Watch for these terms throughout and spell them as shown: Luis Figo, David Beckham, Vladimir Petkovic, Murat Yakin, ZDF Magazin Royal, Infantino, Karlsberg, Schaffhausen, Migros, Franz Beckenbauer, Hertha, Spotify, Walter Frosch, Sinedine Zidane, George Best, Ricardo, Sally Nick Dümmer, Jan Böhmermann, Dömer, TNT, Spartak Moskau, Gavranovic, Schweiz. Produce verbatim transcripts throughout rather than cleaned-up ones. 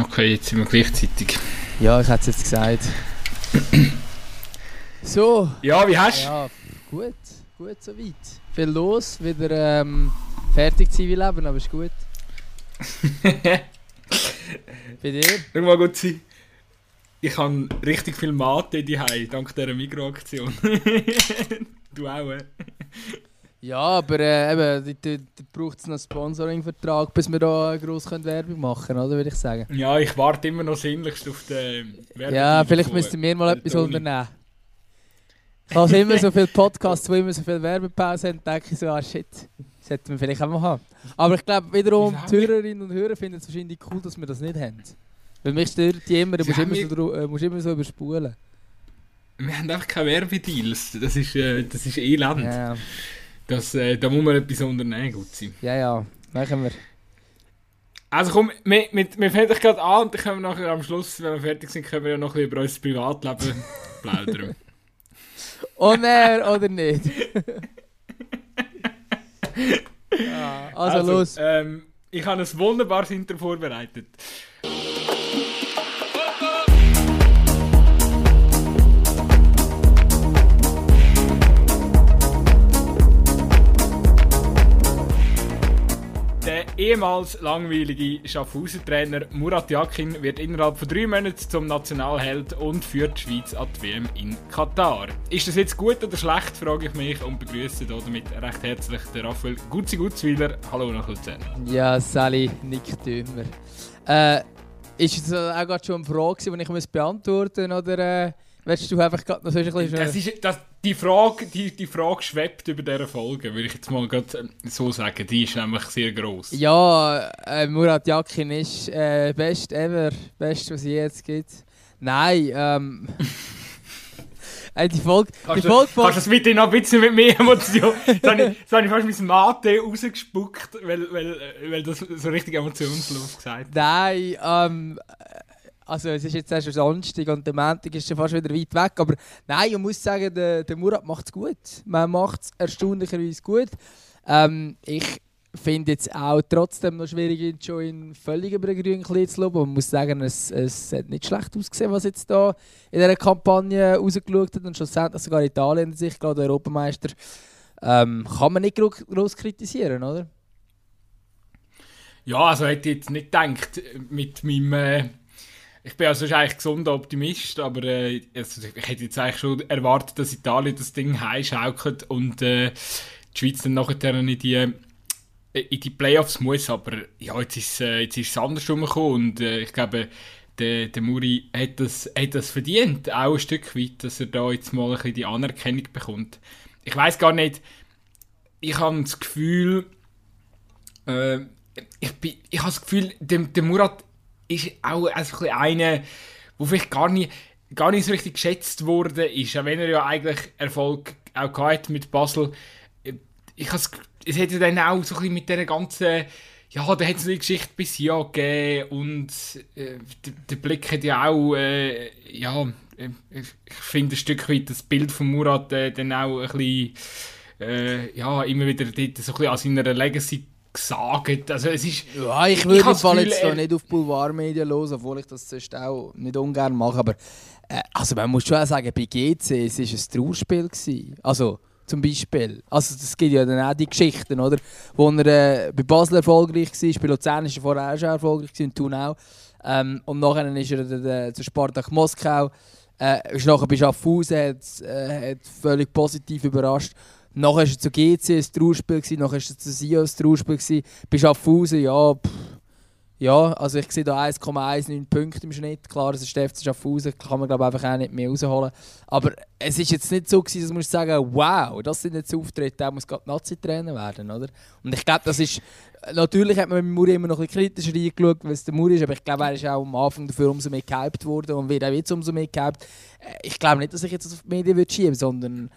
Okay, jetzt sind wir gleichzeitig. Ja, ich hätte es jetzt gesagt. So. Ja, wie hast du? Ja, gut, gut soweit. Viel los, wieder ähm, fertig sein wie Leben, aber ist gut. Bei dir? Schau mal, Gutzi. Ich habe richtig viel Mate daheim, dank dieser Migros-Aktion. Du auch, äh? Ja, aber äh, eben, da, da braucht es noch einen Sponsoring-Vertrag, bis wir da gross Werbung machen können, oder, würde ich sagen. Ja, ich warte immer noch sinnlichst auf den Werbung. Ja, vielleicht müssten wir mal etwas unternehmen. Ich habe immer so viele Podcasts, die immer so viele Werbepausen haben, denke ich so, ah shit, das hätten wir vielleicht auch mal haben. Aber ich glaube wiederum, die Hörerinnen und Hörer finden es wahrscheinlich cool, dass wir das nicht haben. Weil mich stört immer, du musst immer, so, äh, musst immer so überspulen. Wir haben einfach keine Werbedeals, das ist, äh, das ist Elend. Ja. Das, äh, da muss man etwas unternehmen, gut sein. Ja, ja, machen wir. Also komm, wir, wir, wir fangen dich gerade an und dann können wir nachher am Schluss, wenn wir fertig sind, können wir ja noch ein bisschen über unser Privatleben plaudern. On air oder nicht? Ja, also, also los. Ähm, ich habe ein wunderbares Intro vorbereitet. Der ehemals langweilige Schaffhausen-Trainer Murat Yakin wird innerhalb von drei Monaten zum Nationalheld und führt die Schweiz an die W M in Katar. Ist das jetzt gut oder schlecht, frage ich mich und begrüße damit recht herzlich den Raphael Gutzi-Gutzwiller. Hallo nach Luzern. Ja, Sally Nick Dümmer. Äh, ist das auch gerade schon eine Frage, die ich beantworten muss, oder äh, willst du einfach gerade noch so ein bisschen... Das ist, das, die, Frage, die, die Frage schwebt über dieser Folge, würde ich jetzt mal gerade so sagen. Die ist nämlich sehr gross. Ja, äh, Murat Yakin ist äh, best ever, best, was es jetzt gibt. Nein, ähm... Äh, die Folge... Kannst die Folge du, von... kannst du das bitte noch ein bisschen mit mehr Emotionen... Das habe ich, das habe ich fast mein Mate rausgespuckt, weil, weil, weil das so richtig emotionslos gesagt hat. Nein, ähm... Also es ist jetzt erst am Samstag und der Montag ist schon fast wieder weit weg, aber nein, ich muss sagen, der, der Murat macht es gut. Man macht es erstaunlicherweise gut. Ähm, ich finde jetzt auch trotzdem noch schwierig, schon in völlig über den grünen Klee zu loben. Man muss sagen, es, es hat nicht schlecht ausgesehen, was jetzt da in dieser Kampagne rausgeschaut hat und schlussendlich sogar Italien sich, gerade Europameister, ähm, kann man nicht groß kritisieren, oder? Ja, also hätte ich jetzt nicht gedacht, mit meinem... Äh Ich bin also eigentlich gesunder Optimist, aber äh, also ich hätte jetzt eigentlich schon erwartet, dass Italien das Ding heimschaukelt und äh, die Schweiz dann nachher in die, äh, in die Playoffs muss. Aber ja, jetzt ist, äh, jetzt ist es andersrum gekommen und äh, ich glaube, der, der Muri hat das, hat das verdient, auch ein Stück weit, dass er da jetzt mal ein bisschen die Anerkennung bekommt. Ich weiss gar nicht, ich habe das Gefühl, äh, ich, bin, ich habe das Gefühl, der, der Murat ist auch also einer, der vielleicht gar nicht, gar nicht so richtig geschätzt worden ist. Auch wenn er ja eigentlich Erfolg auch hatte mit Basel. Ich has, es hätte dann auch so ein bisschen mit dieser ganzen... Ja, da hat es eine Geschichte bis ja gegeben. Und äh, der, der Blick hat ja auch... Äh, ja, ich finde ein Stück weit das Bild von Murat äh, dann auch ein bisschen... Äh, ja, immer wieder dort so ein bisschen an seiner Legacy gesagt. Also es ist, ja, ich würde im Fall jetzt noch nicht auf Boulevardmedien los, obwohl ich das sonst auch nicht ungern mache. Aber äh, also man muss schon auch sagen, bei G C es ist ein Trauerspiel gewesen. Also zum Beispiel. Also es gibt ja dann auch die Geschichten, oder? Wo er äh, bei Basel erfolgreich war, bei Luzern war er vorher auch schon erfolgreich, in Thun auch. Ähm, und nachher ist er dann, äh, zu Spartak Moskau. Äh, ist nachher bei Schaffhausen, hat, äh, hat völlig positiv überrascht. Nachher war es zu G C ein Trauerspiel, nachher war es zu S I O ein Trauerspiel. Bei Schaffhausen, ja, pff. Ja, also ich sehe da eins Komma neunzehn Punkte im Schnitt. Klar, es ist der F C Schaffhausen, kann man glaube einfach auch nicht mehr rausholen. Aber es war jetzt nicht so gewesen, dass man sagen, wow, das sind jetzt Auftritte, der muss gerade Nazi-Trainer werden, oder? Und ich glaube, das ist... Natürlich hat man mit Muri immer noch ein bisschen kritischer reingeschaut, weil es der Muri ist, aber ich glaube, er ist auch am Anfang dafür umso mehr gehypt worden und wird auch jetzt umso mehr gehypt. Ich glaube nicht, dass ich jetzt auf die Medien schieben würde, sondern...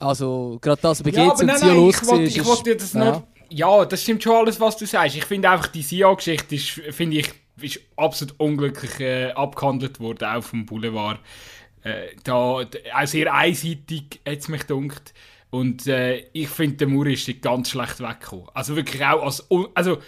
Also, gerade das bei G C und S I O los war. Ja, das stimmt schon alles, was du sagst. Ich finde einfach, die S I O-Geschichte ist, finde ich, ist absolut unglücklich äh, abgehandelt worden, auch vom Boulevard. Äh, da, auch sehr einseitig hat es mich gedacht. Und äh, ich finde, der Muri ist ganz schlecht weggekommen. Also wirklich auch als... Also,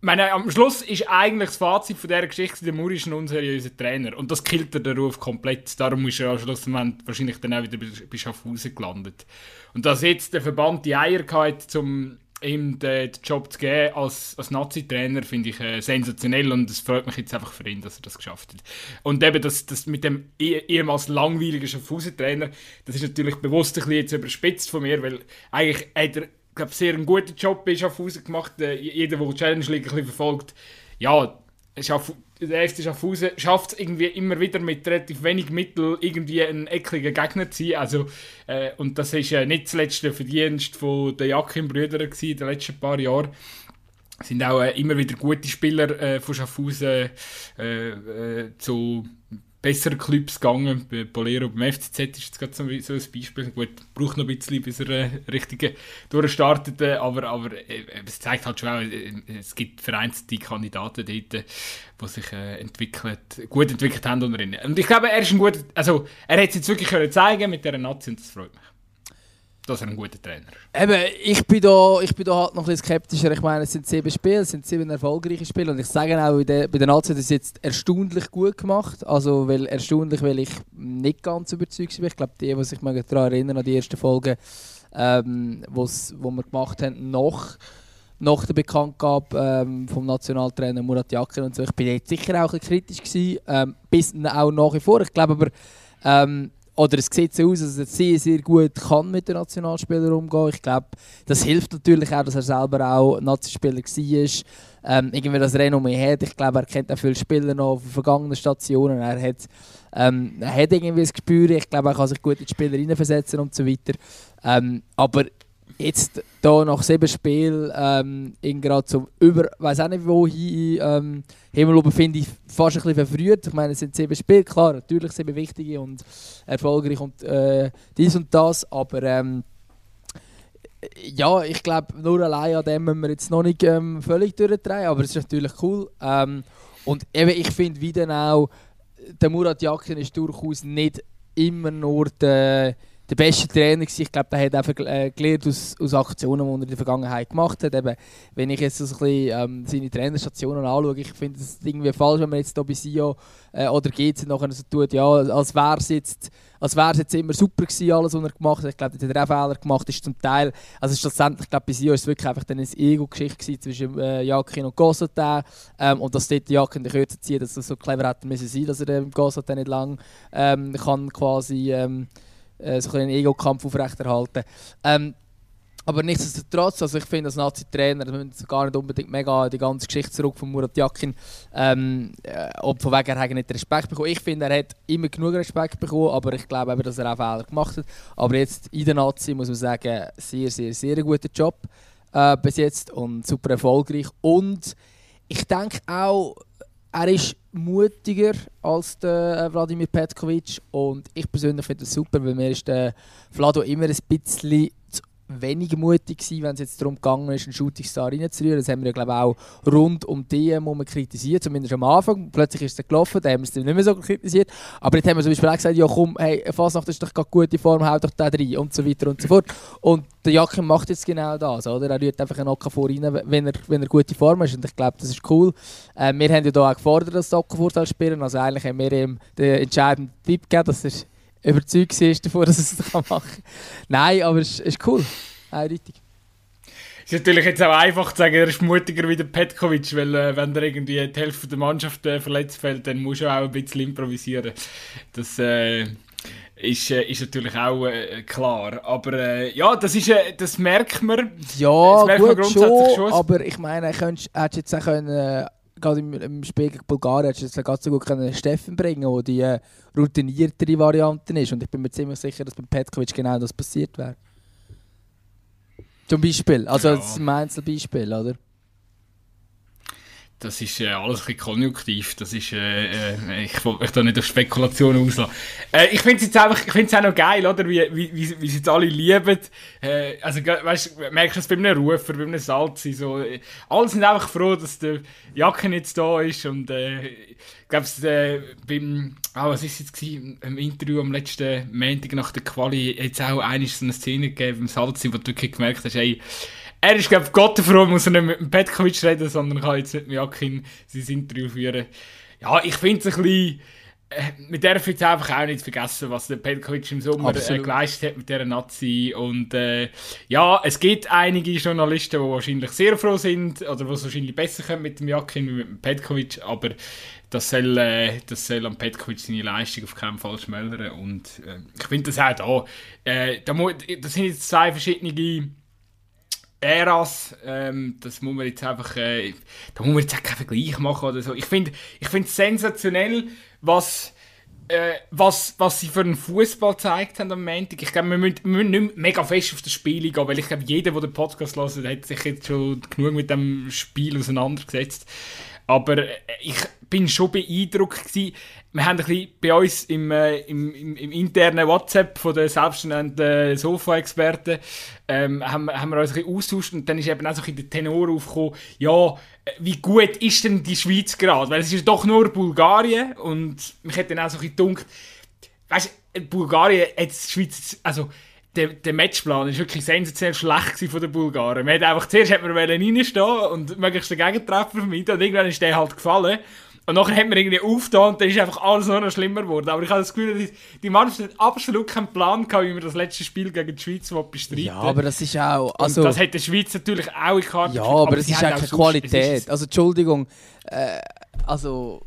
meine, am Schluss ist eigentlich das Fazit von dieser Geschichte, der Muri ist ein unseriöser Trainer. Und das killt er den Ruf komplett. Darum ist er am Schluss wahrscheinlich dann auch wieder bei Schaffhausen gelandet. Und dass jetzt der Verband die Eier hatte, um ihm den Job zu geben als, als Nazi-Trainer, finde ich äh, sensationell. Und es freut mich jetzt einfach für ihn, dass er das geschafft hat. Und eben das, das mit dem ehemals langweiligen Schaffhausen-Trainer, das ist natürlich bewusst ein bisschen jetzt überspitzt von mir, weil eigentlich hat er, ich glaube, sehr einen guten Job bei Schaffhausen gemacht. Jeder, der die Challenge League ein bisschen verfolgt, ja, Schaff- der F C Schaffhausen schafft es irgendwie immer wieder mit relativ wenig Mitteln irgendwie einen ekligen Gegner zu sein. Also, äh, und das ist äh, nicht das letzte Verdienst von den Jakin-Brüdern gewesen in den letzten paar Jahren. Es sind auch äh, immer wieder gute Spieler äh, von Schaffhausen äh, äh, zu besseren Clubs gegangen. Bei Bolero, beim F C Z ist jetzt gerade so ein Beispiel. Gut, braucht noch ein bisschen, bis er äh, richtig durchstartet. Aber, aber äh, es zeigt halt schon auch, äh, es gibt vereinzelte Kandidaten dort, die sich äh, entwickelt, gut entwickelt haben unter ihnen. Und ich glaube, er ist ein guter, also er hat es jetzt wirklich können zeigen mit dieser Nazi und das freut mich. Dass er ein guter Trainer ist. Eben, ich bin da, ich bin da halt noch ein bisschen skeptischer. Ich meine, es sind sieben Spiele, es sind sieben erfolgreiche Spiele. Und ich sage auch, bei der Nazi hat es jetzt erstaunlich gut gemacht. Also, weil erstaunlich, weil ich nicht ganz überzeugt bin. Ich glaube, die, die sich mal daran erinnern, an die ersten Folgen, ähm, wo's, wo wir gemacht haben, noch nach der Bekanntgabe ähm, vom Nationaltrainer Murat Yakin und so. Ich bin jetzt sicher auch ein bisschen kritisch gewesen, ähm, bis auch nach wie vor. Ich glaube aber, ähm, Oder es sieht so aus, dass er sehr, sehr gut kann mit den Nationalspielern umgehen. Ich glaube, das hilft natürlich auch, dass er selber auch Nazi-Spieler war. Ähm, irgendwie das Renommee hat. Ich glaube, er kennt auch viele Spieler noch von vergangenen Stationen. Er hat, ähm, er hat irgendwie ein Gespür. Ich glaube, er kann sich gut in die Spieler hineinversetzen und so weiter. Ähm, aber jetzt da nach sieben Spielen ähm, ihn gerade zum über, weiß auch nicht wohin, ähm, Himmel oben finde ich fast ein bisschen verfrüht. Ich meine, es sind sieben Spiele, klar, natürlich sieben wichtige und erfolgreich und äh, dies und das, aber ähm, ja, ich glaube, nur allein an dem müssen wir jetzt noch nicht ähm, völlig durchdrehen, aber es ist natürlich cool. Ähm, und eben, ich finde wie dann auch, der Murat Yakin ist durchaus nicht immer nur der Der beste Trainer war, ich glaube, der hat einfach äh, gelernt aus, aus Aktionen, die er in der Vergangenheit gemacht hat. Eben, wenn ich jetzt so ein bisschen, ähm, seine Trainerstationen anschaue, ich finde es irgendwie falsch, wenn man jetzt hier bei S I O äh, oder G Z nachher so tut, ja, als wäre es jetzt, jetzt immer super gewesen, alles, was er gemacht hat. Ich glaube, der hat auch Fehler gemacht, ist zum Teil, also schlussendlich, ich glaube, bei S I O war es wirklich einfach eine Ego-Geschichte zwischen äh, Yakin und Gosotin. Ähm, und dass dort Yakin die Kürze zieht, dass er so clever hätte müssen sein, dass er ähm, Gosotin nicht lange ähm, kann quasi... Ähm, so einen Ego-Kampf aufrechterhalten. Ähm, aber nichtsdestotrotz, also ich finde, als Nazi-Trainer, wir müssen gar nicht unbedingt mega die ganze Geschichte zurück von Murat Yakin, ähm, ob von wegen er hat nicht Respekt bekommen. Ich finde, er hat immer genug Respekt bekommen, aber ich glaube eben, dass er auch Fehler gemacht hat. Aber jetzt in der Nazi muss man sagen, sehr, sehr, sehr guter Job äh, bis jetzt und super erfolgreich. Und ich denke auch, er ist mutiger als der Vladimir Petkovic und ich persönlich finde das super, weil mir ist der Vlado immer ein bisschen zu wenig mutig gewesen, wenn es jetzt darum gegangen ist, einen Shootingstar reinzurühren. Das haben wir ja, glaube ich, auch rund um die D M kritisiert, zumindest am Anfang. Plötzlich ist es dann gelaufen, da haben wir es dann nicht mehr so kritisiert. Aber jetzt haben wir zum Beispiel auch gesagt, ja komm, hey, Fasnacht ist doch gerade gute Form, haut doch den rein und so weiter und so fort. Und der Yakin macht jetzt genau das, oder? Er rührt einfach einen Okafur rein, wenn er, wenn er gute Form ist und ich glaube, das ist cool. Äh, wir haben ja da auch gefordert, dass der Okafur spielen, also eigentlich haben wir ihm den entscheidenden Tipp gegeben, dass er überzeugt ist davon, dass es das machen kann. Nein, aber es ist cool. Eindeutig. Es ist natürlich jetzt auch einfach zu sagen, er ist mutiger wie der Petkovic, weil äh, wenn er irgendwie die Hälfte der Mannschaft äh, verletzt fällt, dann muss er auch ein bisschen improvisieren. Das äh, ist, äh, ist natürlich auch äh, klar. Aber äh, ja, das, ist, äh, das merkt man. Ja, das merkt gut, man grundsätzlich schon. Aber ich meine, könntest, hättest du jetzt auch können... Äh, gerade im, im Spiel gegen Bulgarien hättest du ganz so gut einen Steffen bringen können, der die äh, routiniertere Variante ist. Und ich bin mir ziemlich sicher, dass bei Petkovic genau das passiert wäre. Zum Beispiel, also ja. Ein Einzelbeispiel, oder? Das ist äh, alles ein bisschen konjunktiv. Das ist, äh, äh, ich will mich da nicht auf Spekulationen auslassen. Äh, ich finde es jetzt einfach, ich find's auch noch geil, oder? Wie, wie, wie, wie sie es alle lieben. Äh, also, weißt, merkst du es bei einem Rufer, bei einem Salzi? So. Alle sind einfach froh, dass der Yakin jetzt da ist. Und äh, ich glaube, äh, beim, oh, was ist jetzt gewesen? Im Interview am letzten Montag nach der Quali, jetzt auch eine so eine Szene gegeben, beim Salzi, wo du wirklich gemerkt hast, ey, Er ist, glaube ich, Gott froh, muss er nicht mit dem Petkovic reden, sondern kann jetzt nicht mit Yakin sein Interview führen. Ja, ich finde es ein bisschen... Wir dürfen jetzt einfach auch nicht vergessen, was der Petkovic im Sommer äh, geleistet hat mit dieser Nazi. Und äh, ja, es gibt einige Journalisten, die wahrscheinlich sehr froh sind oder die es wahrscheinlich besser können mit dem Yakin wie mit dem Petkovic. Aber das soll, äh, das soll an Petkovic seine Leistung auf keinen Fall schmälern. Und äh, ich finde das auch da. Äh, da, muss, da sind jetzt zwei verschiedene Eras, ähm, das muss man jetzt einfach, äh, da muss man jetzt auch keinen Vergleich machen oder so. Ich finde ich finde es sensationell, was, äh, was, was sie für einen Fußball gezeigt haben am Montag. Ich glaube, wir müssen, wir müssen nicht mega fest auf das Spiel gehen, weil ich glaube, jeder, der den Podcast hört, hat sich jetzt schon genug mit dem Spiel auseinandergesetzt. Aber ich bin schon beeindruckt gewesen. Wir haben ein bisschen bei uns im, äh, im, im, im internen WhatsApp von den selbsternannten Sofa-Experten ähm, haben, haben wir uns ein bisschen austauscht und dann ist eben auch so ein bisschen der Tenor aufgekommen, ja, wie gut ist denn die Schweiz gerade? Weil es ist doch nur Bulgarien und mich hat dann auch so ein bisschen gedacht, weißt du, Bulgarien hat die Schweiz, also Der, der Matchplan war wirklich sensationell schlecht von den Bulgaren. Man hat einfach, zuerst hat man reinstehen und möglichst den Gegentreffer vermeiden und irgendwann ist der halt gefallen. Und nachher hat man irgendwie aufgetan und dann ist einfach alles noch schlimmer geworden. Aber ich habe das Gefühl, dass die Mannschaft hat absolut keinen Plan gehabt, wie man das letzte Spiel gegen die Schweiz bestreiten. Ja, aber das ist auch... Also, und das hat die Schweiz natürlich auch in Karte. Ja, aber, aber das ist auch keine Qualität. Ist also, Entschuldigung, äh, also...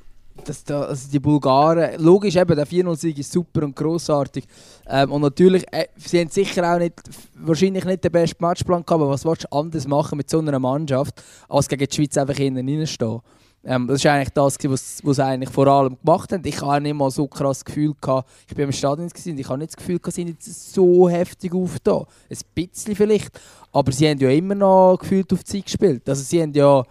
Das, das, also die Bulgaren, logisch eben, der vier null Sieg ist super und grossartig. Ähm, und natürlich, äh, sie haben sicher auch nicht, wahrscheinlich nicht den besten Matchplan gehabt, aber was willst du anders machen mit so einer Mannschaft, als gegen die Schweiz einfach hinten reinstehen? Ähm, das war eigentlich das, was, was sie eigentlich vor allem gemacht haben. Ich habe auch nicht mal so krass das Gefühl gehabt, ich war im Stadion und ich habe nicht das Gefühl gehabt, sie sind jetzt so heftig aufgetan. Ein bisschen vielleicht, aber sie haben ja immer noch gefühlt auf die Zeit gespielt. Also sie haben ja...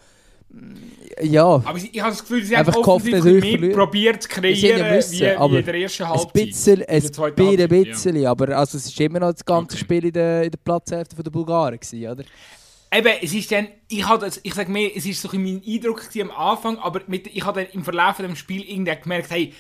Ja, aber ich habe das Gefühl, sie haben offensichtlich mehr probiert zu kreieren, ja müssen, wie, wie in der ersten Halbzeit. Ein bisschen, ein bisschen, bisschen ja. Aber also es war immer noch das ganze okay. Spiel in der, in der Platzhälfte der Bulgaren gewesen, oder? Eben, es ist dann, ich, das, ich sag mehr, es war so mein Eindruck am Anfang, aber mit, ich habe dann im Verlauf des Spiels gemerkt, hey,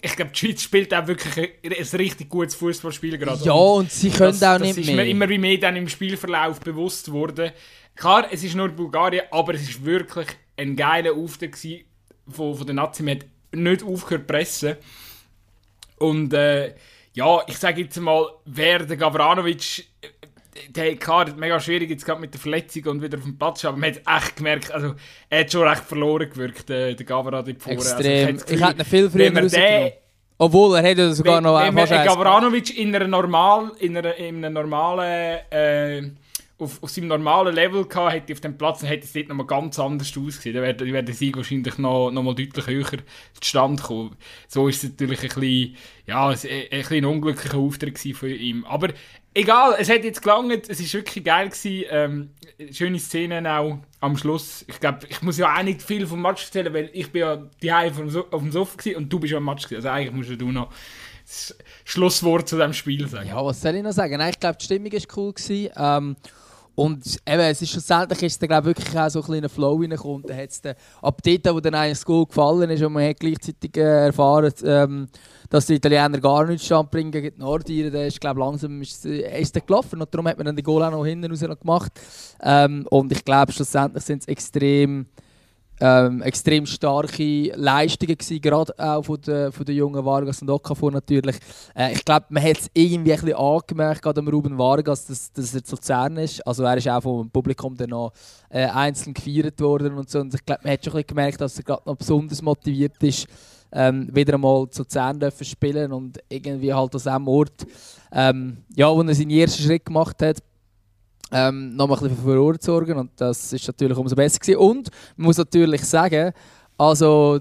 ich glaube, die Schweiz spielt auch wirklich ein, ein richtig gutes Fußballspiel gerade. Ja, und sie können das, auch das nicht mehr. Das ist mir immer wie mehr dann im Spielverlauf bewusst geworden. Klar, es ist nur Bulgarien, aber es war wirklich ein geiler Auftritt von, von der Nazi. Man hat nicht aufgehört zu pressen. Und äh, ja, ich sage jetzt mal, wer der Gavranovic, der, klar, das ist mega schwierig jetzt gerade mit der Verletzung und wieder auf dem Platz, aber man hat echt gemerkt, also er hat schon recht verloren gewirkt, der, der Gavranovic. Extrem. Also, ich hätte ihn viel früher rausgenommen. Obwohl, er hätte sogar wenn, noch wenn fast eins Gavranovic in einer normalen, in einer, in einer normalen äh, Auf, auf seinem normalen Level gehabt, hätte auf dem Platz, dann hätte es dort nochmal ganz anders ausgesehen. Dann wäre, dann wäre der Sieg wahrscheinlich noch, noch mal deutlich höher zustande gekommen. So ist es natürlich ein bisschen, ja, ein, ein, ein unglücklicher Auftritt von ihm. Aber egal, es hat jetzt gelangt, es war wirklich geil gewesen. Ähm, schöne Szenen auch am Schluss. Ich glaube, ich muss ja auch nicht viel vom Match erzählen, weil ich bin ja daheim auf dem Sofa gewesen und du bist ja am Match gewesen. Also eigentlich musst du noch das Schlusswort zu diesem Spiel sagen. Ja, was soll ich noch sagen? Nein, ich glaube, die Stimmung war cool gewesen. Ähm, Und eben, es ist schlussendlich ist es dann wirklich auch so ein kleiner Flow reingekommen. Da hat's dann, ab dort, wo dann eigentlich das Goal gefallen ist und man hat gleichzeitig äh, erfahren, ähm, dass die Italiener gar nichts stand bringen gegen die Nordiren, dann ist glaube langsam ist, äh, ist dann gelaufen und darum hat man dann den Goal auch noch hinten raus noch gemacht. Ähm, und ich glaube, schlussendlich sind es extrem, ähm, extrem starke Leistungen gewesen, gerade auch von den von der jungen Vargas und Okafur natürlich. Äh, ich glaube, man hat es irgendwie ein bisschen angemerkt, gerade am Ruben Vargas, dass, dass er zu Luzern ist. Also er ist auch vom Publikum dann noch äh, einzeln gefeiert worden und so. Und ich glaube, man hat schon ein bisschen gemerkt, dass er gerade noch besonders motiviert ist, ähm, wieder einmal zu Luzern dürfen spielen und irgendwie halt aus einem Ort, ähm, ja, wo er seinen ersten Schritt gemacht hat, Ähm, noch mal ein bisschen für Furore zu sorgen und das ist natürlich umso besser gewesen. Und man muss natürlich sagen, also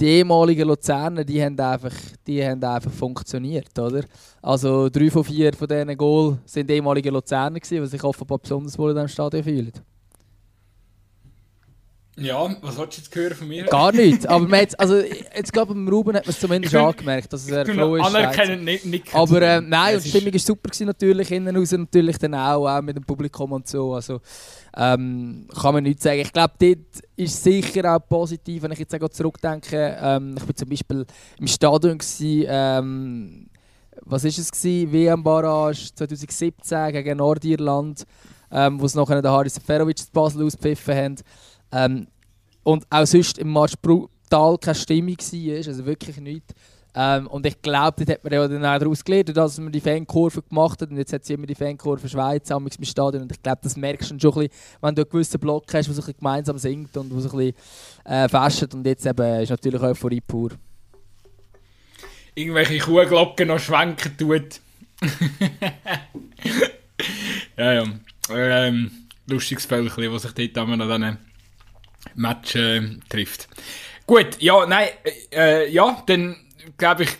die ehemaligen Luzerner, die haben einfach, die haben einfach funktioniert, oder? Also drei von vier von diesen Goal sind ehemalige Luzerner gewesen, was sich offenbar besonders wohl in diesem Stadion fühlen. Ja, was hast du jetzt gehört von mir? Gar nichts, aber man jetzt, also jetzt glaube ich, Ruben hat man es zumindest ich angemerkt, dass es sehr froh ist. Anerkennen, nicht, nicht aber äh, nein, und die Stimmung war super gewesen, natürlich, innen raus natürlich dann auch, auch mit dem Publikum und so, also ähm, kann man nichts sagen. Ich glaube, dort ist sicher auch positiv, wenn ich jetzt auch zurückdenke, ähm, ich war zum Beispiel im Stadion gewesen, ähm, was war es gewesen? W M-Barrage zwanzig siebzehn gegen Nordirland. ähm, wo es nachher den Haris Ferovic zu Basel auspfiffen haben. Ähm, und auch sonst im Match brutal keine Stimmung war, also wirklich nichts. Ähm, und ich glaube, das hat man ja dann auch daraus gelernt, dass man die Fankurve gemacht hat. Und jetzt hat sie immer die Fankurve Schweiz am Stadion. Und ich glaube, das merkst du schon ein bisschen, wenn du einen gewissen Block hast, der so ein bisschen gemeinsam singt und der so ein bisschen äh, festet. Und jetzt eben ist natürlich auch Euphorie pur. Irgendwelche Kuhglocken noch schwenken tut. ja, ja. Ähm, lustiges Völkchen, das sich dort an diesen Match äh, trifft. Gut, ja, nein, äh, ja, dann... glaube ich,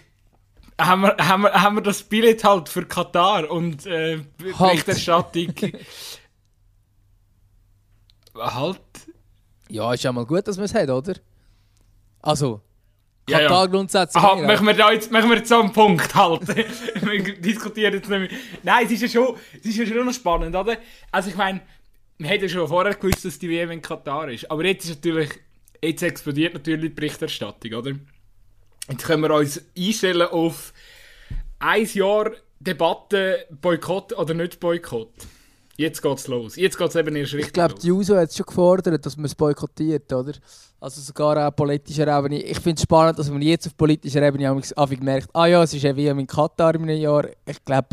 haben wir, haben, wir, haben wir das Billett halt für Katar und äh, halt. Berichterstattung. halt. Ja, ist ja mal gut, dass wir es haben, oder? Also, Katar ja, ja. grundsätzlich. Aha, machen wir, da jetzt, machen wir jetzt so einen Punkt halt. wir diskutieren jetzt nicht mehr. Nein, es ist ja schon, es ist ja schon noch spannend, oder? Also ich meine, wir hätten ja schon vorher gewusst, dass die W M in Katar ist. Aber jetzt ist natürlich, jetzt explodiert natürlich die Berichterstattung, oder? Jetzt können wir uns einstellen auf ein Jahr Debatte, Boykott oder nicht Boykott. Jetzt geht's los. Jetzt geht's eben erst richtig. Ich glaube, die Juso hat es schon gefordert, dass man es boykottiert, oder? Also sogar auf politischer Ebene. Ich finde es spannend, dass man jetzt auf politischer Ebene anfängt merkt, ah ja, es ist ja wie in Katar in einem Jahr. Ich glaube,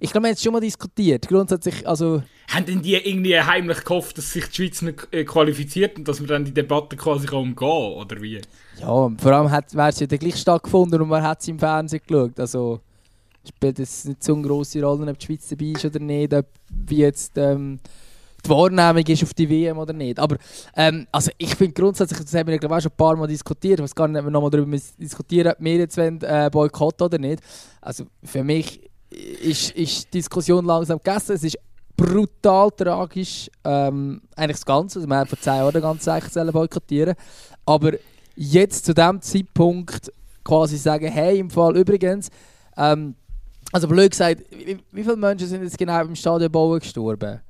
ich glaub, wir haben es schon mal diskutiert. Grundsätzlich, also... Haben denn die irgendwie heimlich gehofft, dass sich die Schweiz nicht qualifiziert und dass man dann die Debatte quasi umgehen kann, oder wie? Ja, vor allem wäre es ja dann gleich stattgefunden und man hat es im Fernsehen geschaut. Also spielt es nicht so eine grosse Rolle, ob die Schweiz dabei ist oder nicht, ob wie jetzt ähm, die Wahrnehmung ist auf die W M oder nicht. Aber ähm, also ich finde grundsätzlich, das haben wir ja, glaube ich, auch schon ein paar Mal diskutiert, ich weiß gar nicht, ob wir nochmal darüber diskutieren, ob wir jetzt wollen, äh, Boykott oder nicht. Also für mich ist, ist die Diskussion langsam gegessen. Es ist brutal tragisch, ähm, eigentlich das Ganze. Also wir haben vor zehn Jahren ganz sechzehn boykottieren. Aber jetzt zu diesem Zeitpunkt quasi sagen, hey, im Fall übrigens, ähm, also blöd gesagt, wie, wie viele Menschen sind jetzt genau im Stadion bauen gestorben?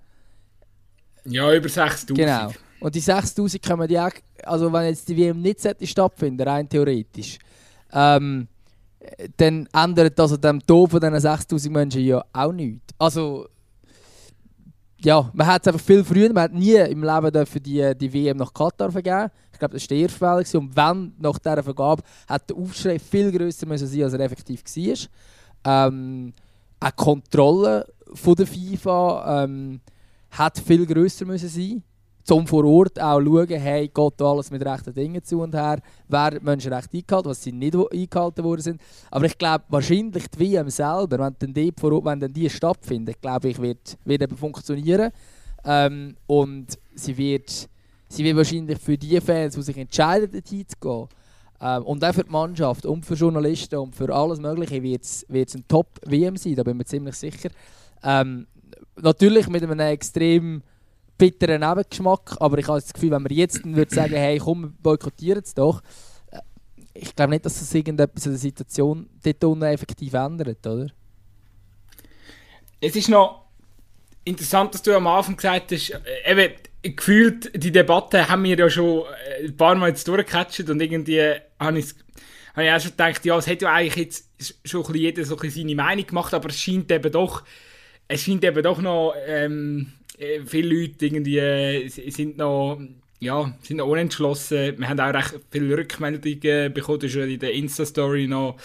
Ja, über sechstausend. Genau. Und die sechstausend können wir die auch, also wenn jetzt die W M nicht stattfinden sollte, rein theoretisch, ähm, dann ändert das an dem Tod von diesen sechstausend Menschen ja auch nichts. Also, ja, man hat es einfach viel früher, man hat nie im Leben dürfen die, die W M nach Katar vergeben. Ich glaube, das war die erste Wahl. Und wenn nach dieser Vergabe, hat der Aufschrei viel grösser müssen sein, als er effektiv war. Ähm, auch die Kontrolle von der FIFA ähm, hat viel grösser müssen sein, um vor Ort auch zu schauen, hey, geht alles mit rechten Dingen zu und her, werden Menschenrechte eingehalten, was sie nicht eingehalten worden sind. Aber ich glaube, wahrscheinlich die W M selber, wenn dann die, vor Ort, wenn dann die stattfindet, glaube ich, wird, wird eben funktionieren. Ähm, und sie wird, sie wird wahrscheinlich für die Fans, die sich entscheiden, dorthin zu gehen, ähm, und auch für die Mannschaft und für Journalisten und für alles Mögliche, wird es ein Top-W M sein, da bin ich mir ziemlich sicher. Ähm, natürlich mit einem extrem bitteren Nebengeschmack, aber ich habe das Gefühl, wenn man jetzt würde sagen, hey, komm, boykottieren es doch, ich glaube nicht, dass das irgendetwas an der Situation dort unten effektiv ändert, oder? Es ist noch interessant, dass du am Anfang gesagt hast, eben, gefühlt, die Debatte haben wir ja schon ein paar Mal jetzt durchgecatcht und irgendwie habe ich, habe ich auch schon gedacht, ja, es hätte ja eigentlich jetzt schon ein bisschen jeder so ein bisschen seine Meinung gemacht, aber es scheint eben doch, es scheint eben doch noch... Ähm, viele Leute irgendwie, äh, sind, noch, ja, sind noch unentschlossen. Wir haben auch recht viele Rückmeldungen bekommen. Du hast in der Insta-Story noch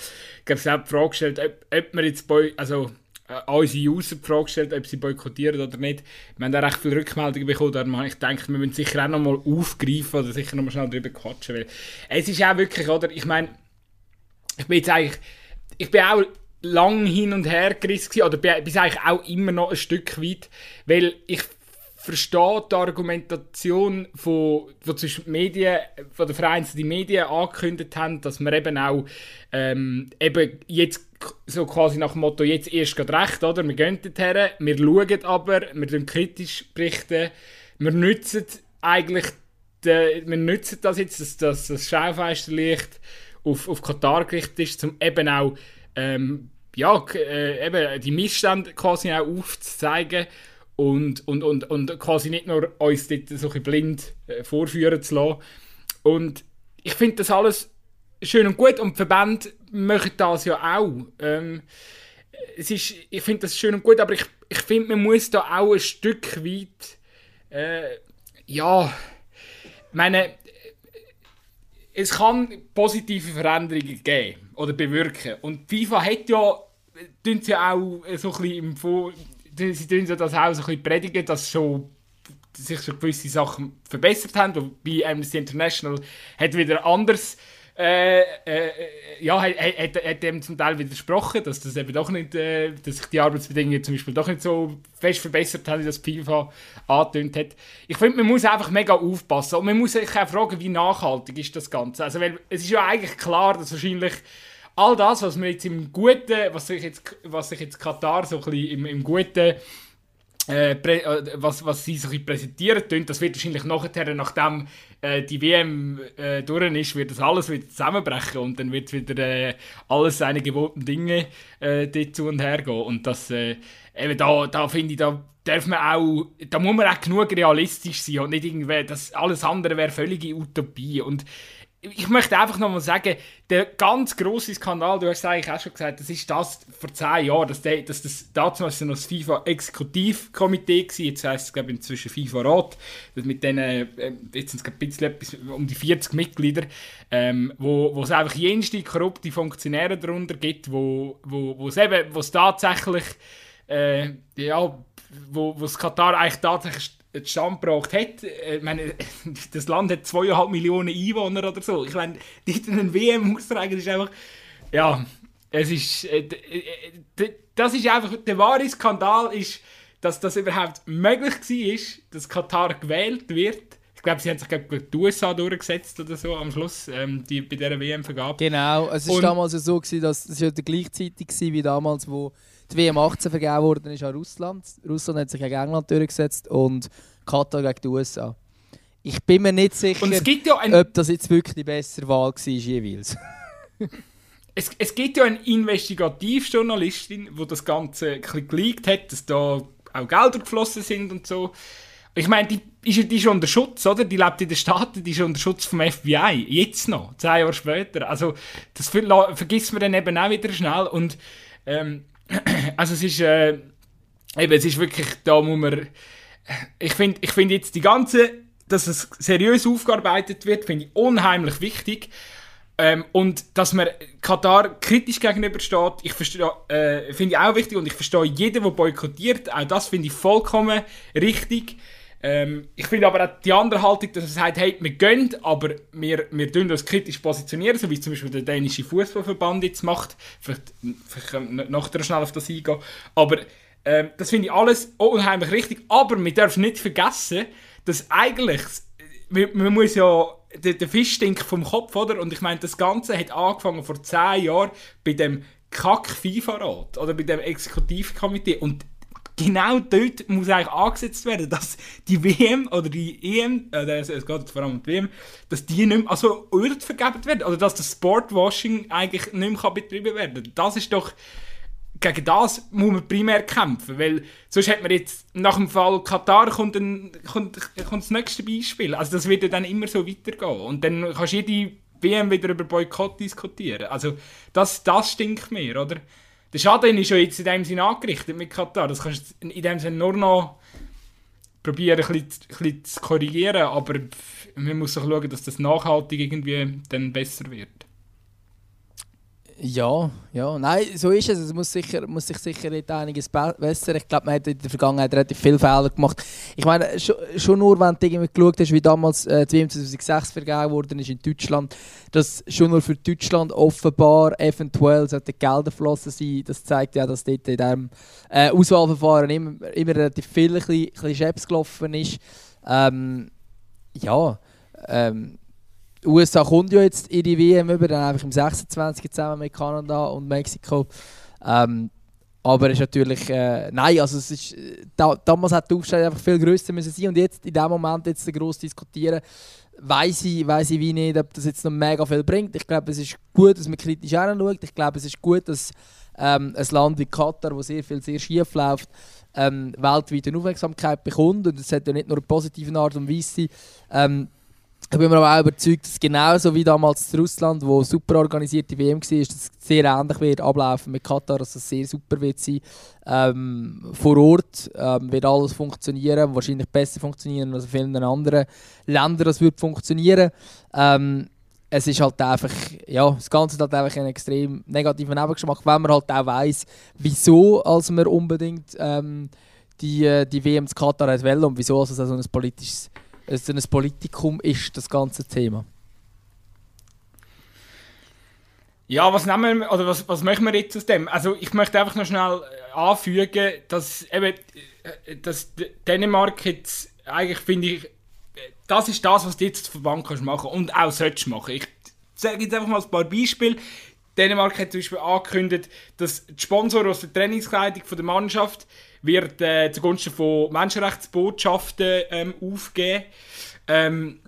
die Frage gestellt, ob, ob wir jetzt boy, also äh, an unsere User die Frage gestellt, ob sie boykottieren oder nicht. Wir haben auch recht viele Rückmeldungen bekommen. Darum habe ich gedacht, wir müssen sicher auch noch mal aufgreifen oder sicher noch mal schnell drüber quatschen. Weil es ist auch wirklich, oder? Ich meine, ich bin jetzt eigentlich, ich bin auch lang hin und her gerissen oder bis eigentlich auch immer noch ein Stück weit, weil ich verstehe die Argumentation, von, von zwischen Medien, von der vereinzelten Medien angekündigt haben, dass man eben auch ähm, eben jetzt so quasi nach dem Motto, jetzt erst gerade recht, oder? Wir gehen dorthin, wir schauen aber, wir tun kritisch berichten, wir nutzen eigentlich, die, wir nutzen das jetzt, dass, dass das Schaufensterlicht auf, auf Katar gerichtet ist, um eben auch Ähm, ja, äh, eben die Missstände quasi auch aufzuzeigen und, und, und, und quasi nicht nur uns dort so ein bisschen blind äh, vorführen zu lassen. Und ich finde das alles schön und gut und die Verbände machen das ja auch. Ähm, es ist, ich finde das schön und gut, aber ich, ich finde, man muss da auch ein Stück weit, äh, ja, meine, es kann positive Veränderungen geben oder bewirken. Und die FIFA hat ja, tun sie auch so ein bisschen im Vor- sie tun so das auch so ein bisschen predigen, dass schon sich schon gewisse Sachen verbessert haben. Und bei Amnesty International hat wieder anders, äh, äh, ja, hat, hat, hat dem zum Teil widersprochen, dass das eben doch nicht, äh, dass sich die Arbeitsbedingungen zum Beispiel doch nicht so fest verbessert haben, wie das FIFA angetönt hat. Ich finde, man muss einfach mega aufpassen und man muss sich auch fragen, wie nachhaltig ist das Ganze. Also, weil es ist ja eigentlich klar, dass wahrscheinlich all das, was wir jetzt im Guten, was sich jetzt, was sich jetzt Katar so ein bisschen im, im Guten, äh, prä, was, was sie so ein bisschen präsentieren tun, das wird wahrscheinlich nachher, nachdem äh, die W M äh, durch ist, wird das alles wieder zusammenbrechen und dann wird wieder äh, alles seine gewohnten Dinge äh, dort zu und her gehen. Und das, äh, eben da, da finde ich, da darf man auch, da muss man auch genug realistisch sein und nicht irgendwie, das alles andere wäre völlige Utopie. Und ich möchte einfach nochmal sagen, der ganz grosse Skandal, du hast es eigentlich auch schon gesagt, das ist das vor zehn Jahren, dass der, dass das damals noch das FIFA-Exekutivkomitee war, jetzt heisst es glaube ich inzwischen FIFA-Rat, mit denen, jetzt sind es ein bisschen etwas, um die vierzig Mitglieder, ähm, wo, wo es einfach jenste korrupte Funktionäre darunter gibt, wo, wo, wo es eben, wo es tatsächlich, äh, ja, wo, wo es Katar eigentlich tatsächlich zustande gebracht hat. Ich meine, das Land hat zweieinhalb Millionen Einwohner oder so. Ich meine, dort einen W M austragen ist einfach, ja, es ist, äh, d- das ist einfach, der wahre Skandal ist, dass das überhaupt möglich war, dass Katar gewählt wird. Ich glaube, sie haben sich gegen die U S A durchgesetzt oder so am Schluss, ähm, die bei dieser W M-Vergabe. Genau, es war damals so, gewesen, dass es ja gleichzeitig war wie damals, wo die W M achtzehn vergeben worden ist an Russland. Russland hat sich gegen England durchgesetzt und Katar gegen die U S A. Ich bin mir nicht sicher, ja ein, ob das jetzt wirklich die bessere Wahl war jeweils. es, es gibt ja eine Investigativjournalistin, die das Ganze geleakt hat, dass da auch Gelder geflossen sind und so. Ich meine, die ist, die ist unter Schutz, oder? Die lebt in den Staaten, die ist unter Schutz vom F B I. Jetzt noch, zehn Jahre später. Also, das vergisst man dann eben auch wieder schnell. Und ähm, also es ist, äh, eben, es ist wirklich, da muss man, ich finde ich find jetzt die ganze, dass es seriös aufgearbeitet wird, finde ich unheimlich wichtig, ähm, und dass man Katar kritisch gegenübersteht, ich verstehe, äh, finde ich auch wichtig und ich verstehe jeden, der boykottiert, auch das finde ich vollkommen richtig. Ähm, ich finde aber auch die andere Haltung, dass man sagt, hey, wir gehen, aber wir, wir tun uns kritisch positionieren, so wie zum Beispiel der dänische Fußballverband jetzt macht. Vielleicht, vielleicht können wir nachher schnell auf das eingehen. Aber ähm, das finde ich alles unheimlich richtig. Aber wir dürfen nicht vergessen, dass eigentlich, man, man muss ja, der, der Fisch stinkt vom Kopf, oder? Und ich meine, das Ganze hat angefangen vor zehn Jahren bei dem Kack-FIFA-Rat oder bei dem Exekutivkomitee. Und genau dort muss eigentlich angesetzt werden, dass die W M oder die E M, äh, es geht vor allem um die W M, dass die nicht mehr, also Urte vergeben werden, oder dass das Sportwashing eigentlich nicht mehr betrieben werden kann. Das ist doch, gegen das muss man primär kämpfen, weil sonst hat man jetzt, nach dem Fall Katar kommt, ein, kommt, kommt das nächste Beispiel. Also das wird ja dann immer so weitergehen und dann kannst du jede W M wieder über Boykott diskutieren. Also das, das stinkt mir, oder? Der Schaden ist ja jetzt in dem Sinne angerichtet mit Katar. Das kannst du in dem Sinne nur noch probieren, ein bisschen, ein bisschen zu korrigieren. Aber man muss auch schauen, dass das nachhaltig irgendwie dann besser wird. Ja, ja. Nein, so ist es. Es muss, sicher, muss sich sicher einiges besser. Ich glaube, man hat in der Vergangenheit relativ viele Fehler gemacht. Ich meine, schon, schon nur, wenn du irgendwie geschaut hast, wie damals äh, die W M zweitausendsechs vergeben worden ist in Deutschland, dass schon nur für Deutschland offenbar eventuell sollte Gelder geflossen sein. Das zeigt ja, dass dort in diesem äh, Auswahlverfahren immer, immer relativ viel Schäbs gelaufen ist. Ähm, ja, ähm, die U S A kommt ja jetzt in die W M über, dann einfach im sechsundzwanzig zusammen mit Kanada und Mexiko. Ähm, aber es ist natürlich, äh, nein, also es ist, da, damals hat die Aufstellung einfach viel grösser müssen sein und jetzt in dem Moment jetzt gross diskutieren, weiss ich, weiss ich wie nicht, ob das jetzt noch mega viel bringt. Ich glaube, es ist gut, dass man kritisch anschaut. Ich glaube, es ist gut, dass ähm, ein Land wie Katar, wo sehr viel sehr schief läuft, ähm, weltweit eine Aufmerksamkeit bekommt und es hat ja nicht nur eine positive Art und Weise sein. Ähm, Da bin ich aber auch überzeugt, dass genauso wie damals in Russland, wo super organisierte W M war, dass es sehr ähnlich wird ablaufen mit Katar, dass es sehr super wird sein. Ähm, vor Ort ähm, wird alles funktionieren, wahrscheinlich besser funktionieren als in vielen anderen Ländern, das wird funktionieren. Ähm, es ist halt einfach, ja, das Ganze hat halt einfach einen extrem negativen Nebengeschmack, wenn man halt auch weiss, wieso als man unbedingt ähm, die, die W M in Katar hat wollen und wieso also es so ein politisches Es ist ein Politikum, ist das ganze Thema. Ja, was nehmen wir, oder was, was möchten wir jetzt aus dem? Also ich möchte einfach noch schnell anfügen, dass eben, dass Dänemark jetzt eigentlich, finde ich, das ist das, was du jetzt vom Verband kannst machen und auch sollst machen. Ich sage jetzt einfach mal ein paar Beispiele. Dänemark hat zum Beispiel angekündigt, dass die Sponsor aus der Trainingskleidung von der Mannschaft wird äh, zugunsten von Menschenrechtsbotschaften ähm, aufgeben. Ähm,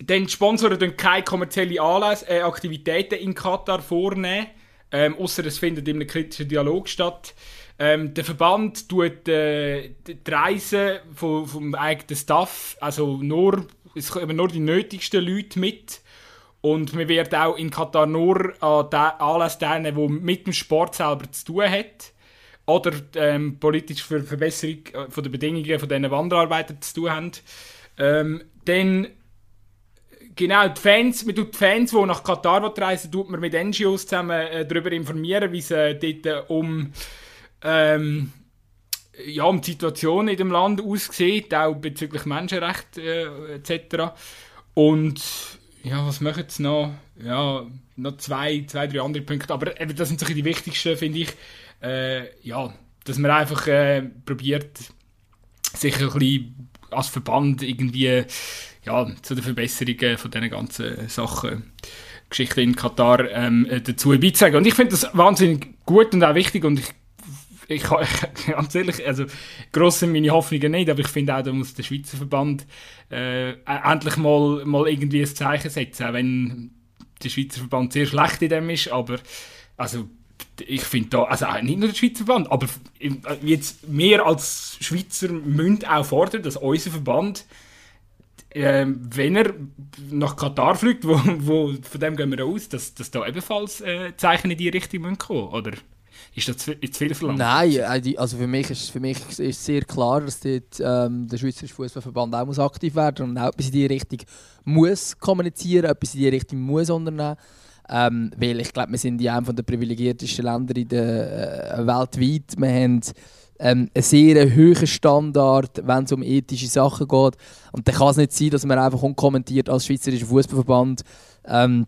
denn die Sponsoren dürfen keine kommerziellen Anlässe, äh, Aktivitäten in Katar vornehmen, ähm, ausser es findet in einem kritischen Dialog statt. Ähm, der Verband tut äh, die Reisen vom, vom eigenen Staff, also nur, es kommen nur die nötigsten Leute mit. Und man wird auch in Katar nur an Anlässe teilnehmen, die mit dem Sport selber zu tun hat. Oder ähm, politisch für die Verbesserung von der Bedingungen von diesen Wanderarbeitern zu tun haben. Ähm, dann, genau, die Fans, man tut die Fans, die nach Katar reisen, tut man mit N G Os zusammen äh, darüber informieren, wie es äh, dort äh, um, ähm, ja, um die Situation in dem Land aussieht, auch bezüglich Menschenrechte äh, et cetera. Und ja, was machen jetzt noch? Ja, noch zwei, zwei, drei andere Punkte. Aber eben, das sind so die wichtigsten, finde ich. Äh, ja, dass man einfach äh, probiert, sich ein bisschen als Verband irgendwie ja, zu den Verbesserungen von diesen ganzen Sachen, Geschichten in Katar ähm, dazu beizutragen. Und ich finde das wahnsinnig gut und auch wichtig. Und ich, ich, ich ganz ehrlich, also gross sind meine Hoffnungen nicht, aber ich finde auch, da muss der Schweizer Verband äh, endlich mal, mal irgendwie ein Zeichen setzen, auch wenn der Schweizer Verband sehr schlecht in dem ist, aber also ich finde da, also nicht nur der Schweizer Verband, aber jetzt wir als Schweizer müssen auch fordern, dass unser Verband, äh, wenn er nach Katar fliegt, wo, wo, von dem gehen wir aus, dass, dass da ebenfalls äh, Zeichen in die Richtung kommen müssen, oder ist das zu, zu viel verlangt? Nein, also für mich ist, für mich ist sehr klar, dass dort, ähm, der Schweizer Fußballverband auch muss aktiv werden und auch etwas in die Richtung muss kommunizieren, etwas in die Richtung muss unternehmen. Ähm, weil ich glaube, wir sind in einem der privilegiertesten Länder in der, äh, weltweit. Wir haben ähm, einen sehr hohen Standard, wenn es um ethische Sachen geht. Und dann kann es nicht sein, dass man einfach unkommentiert als Schweizerischer Fußballverband ähm,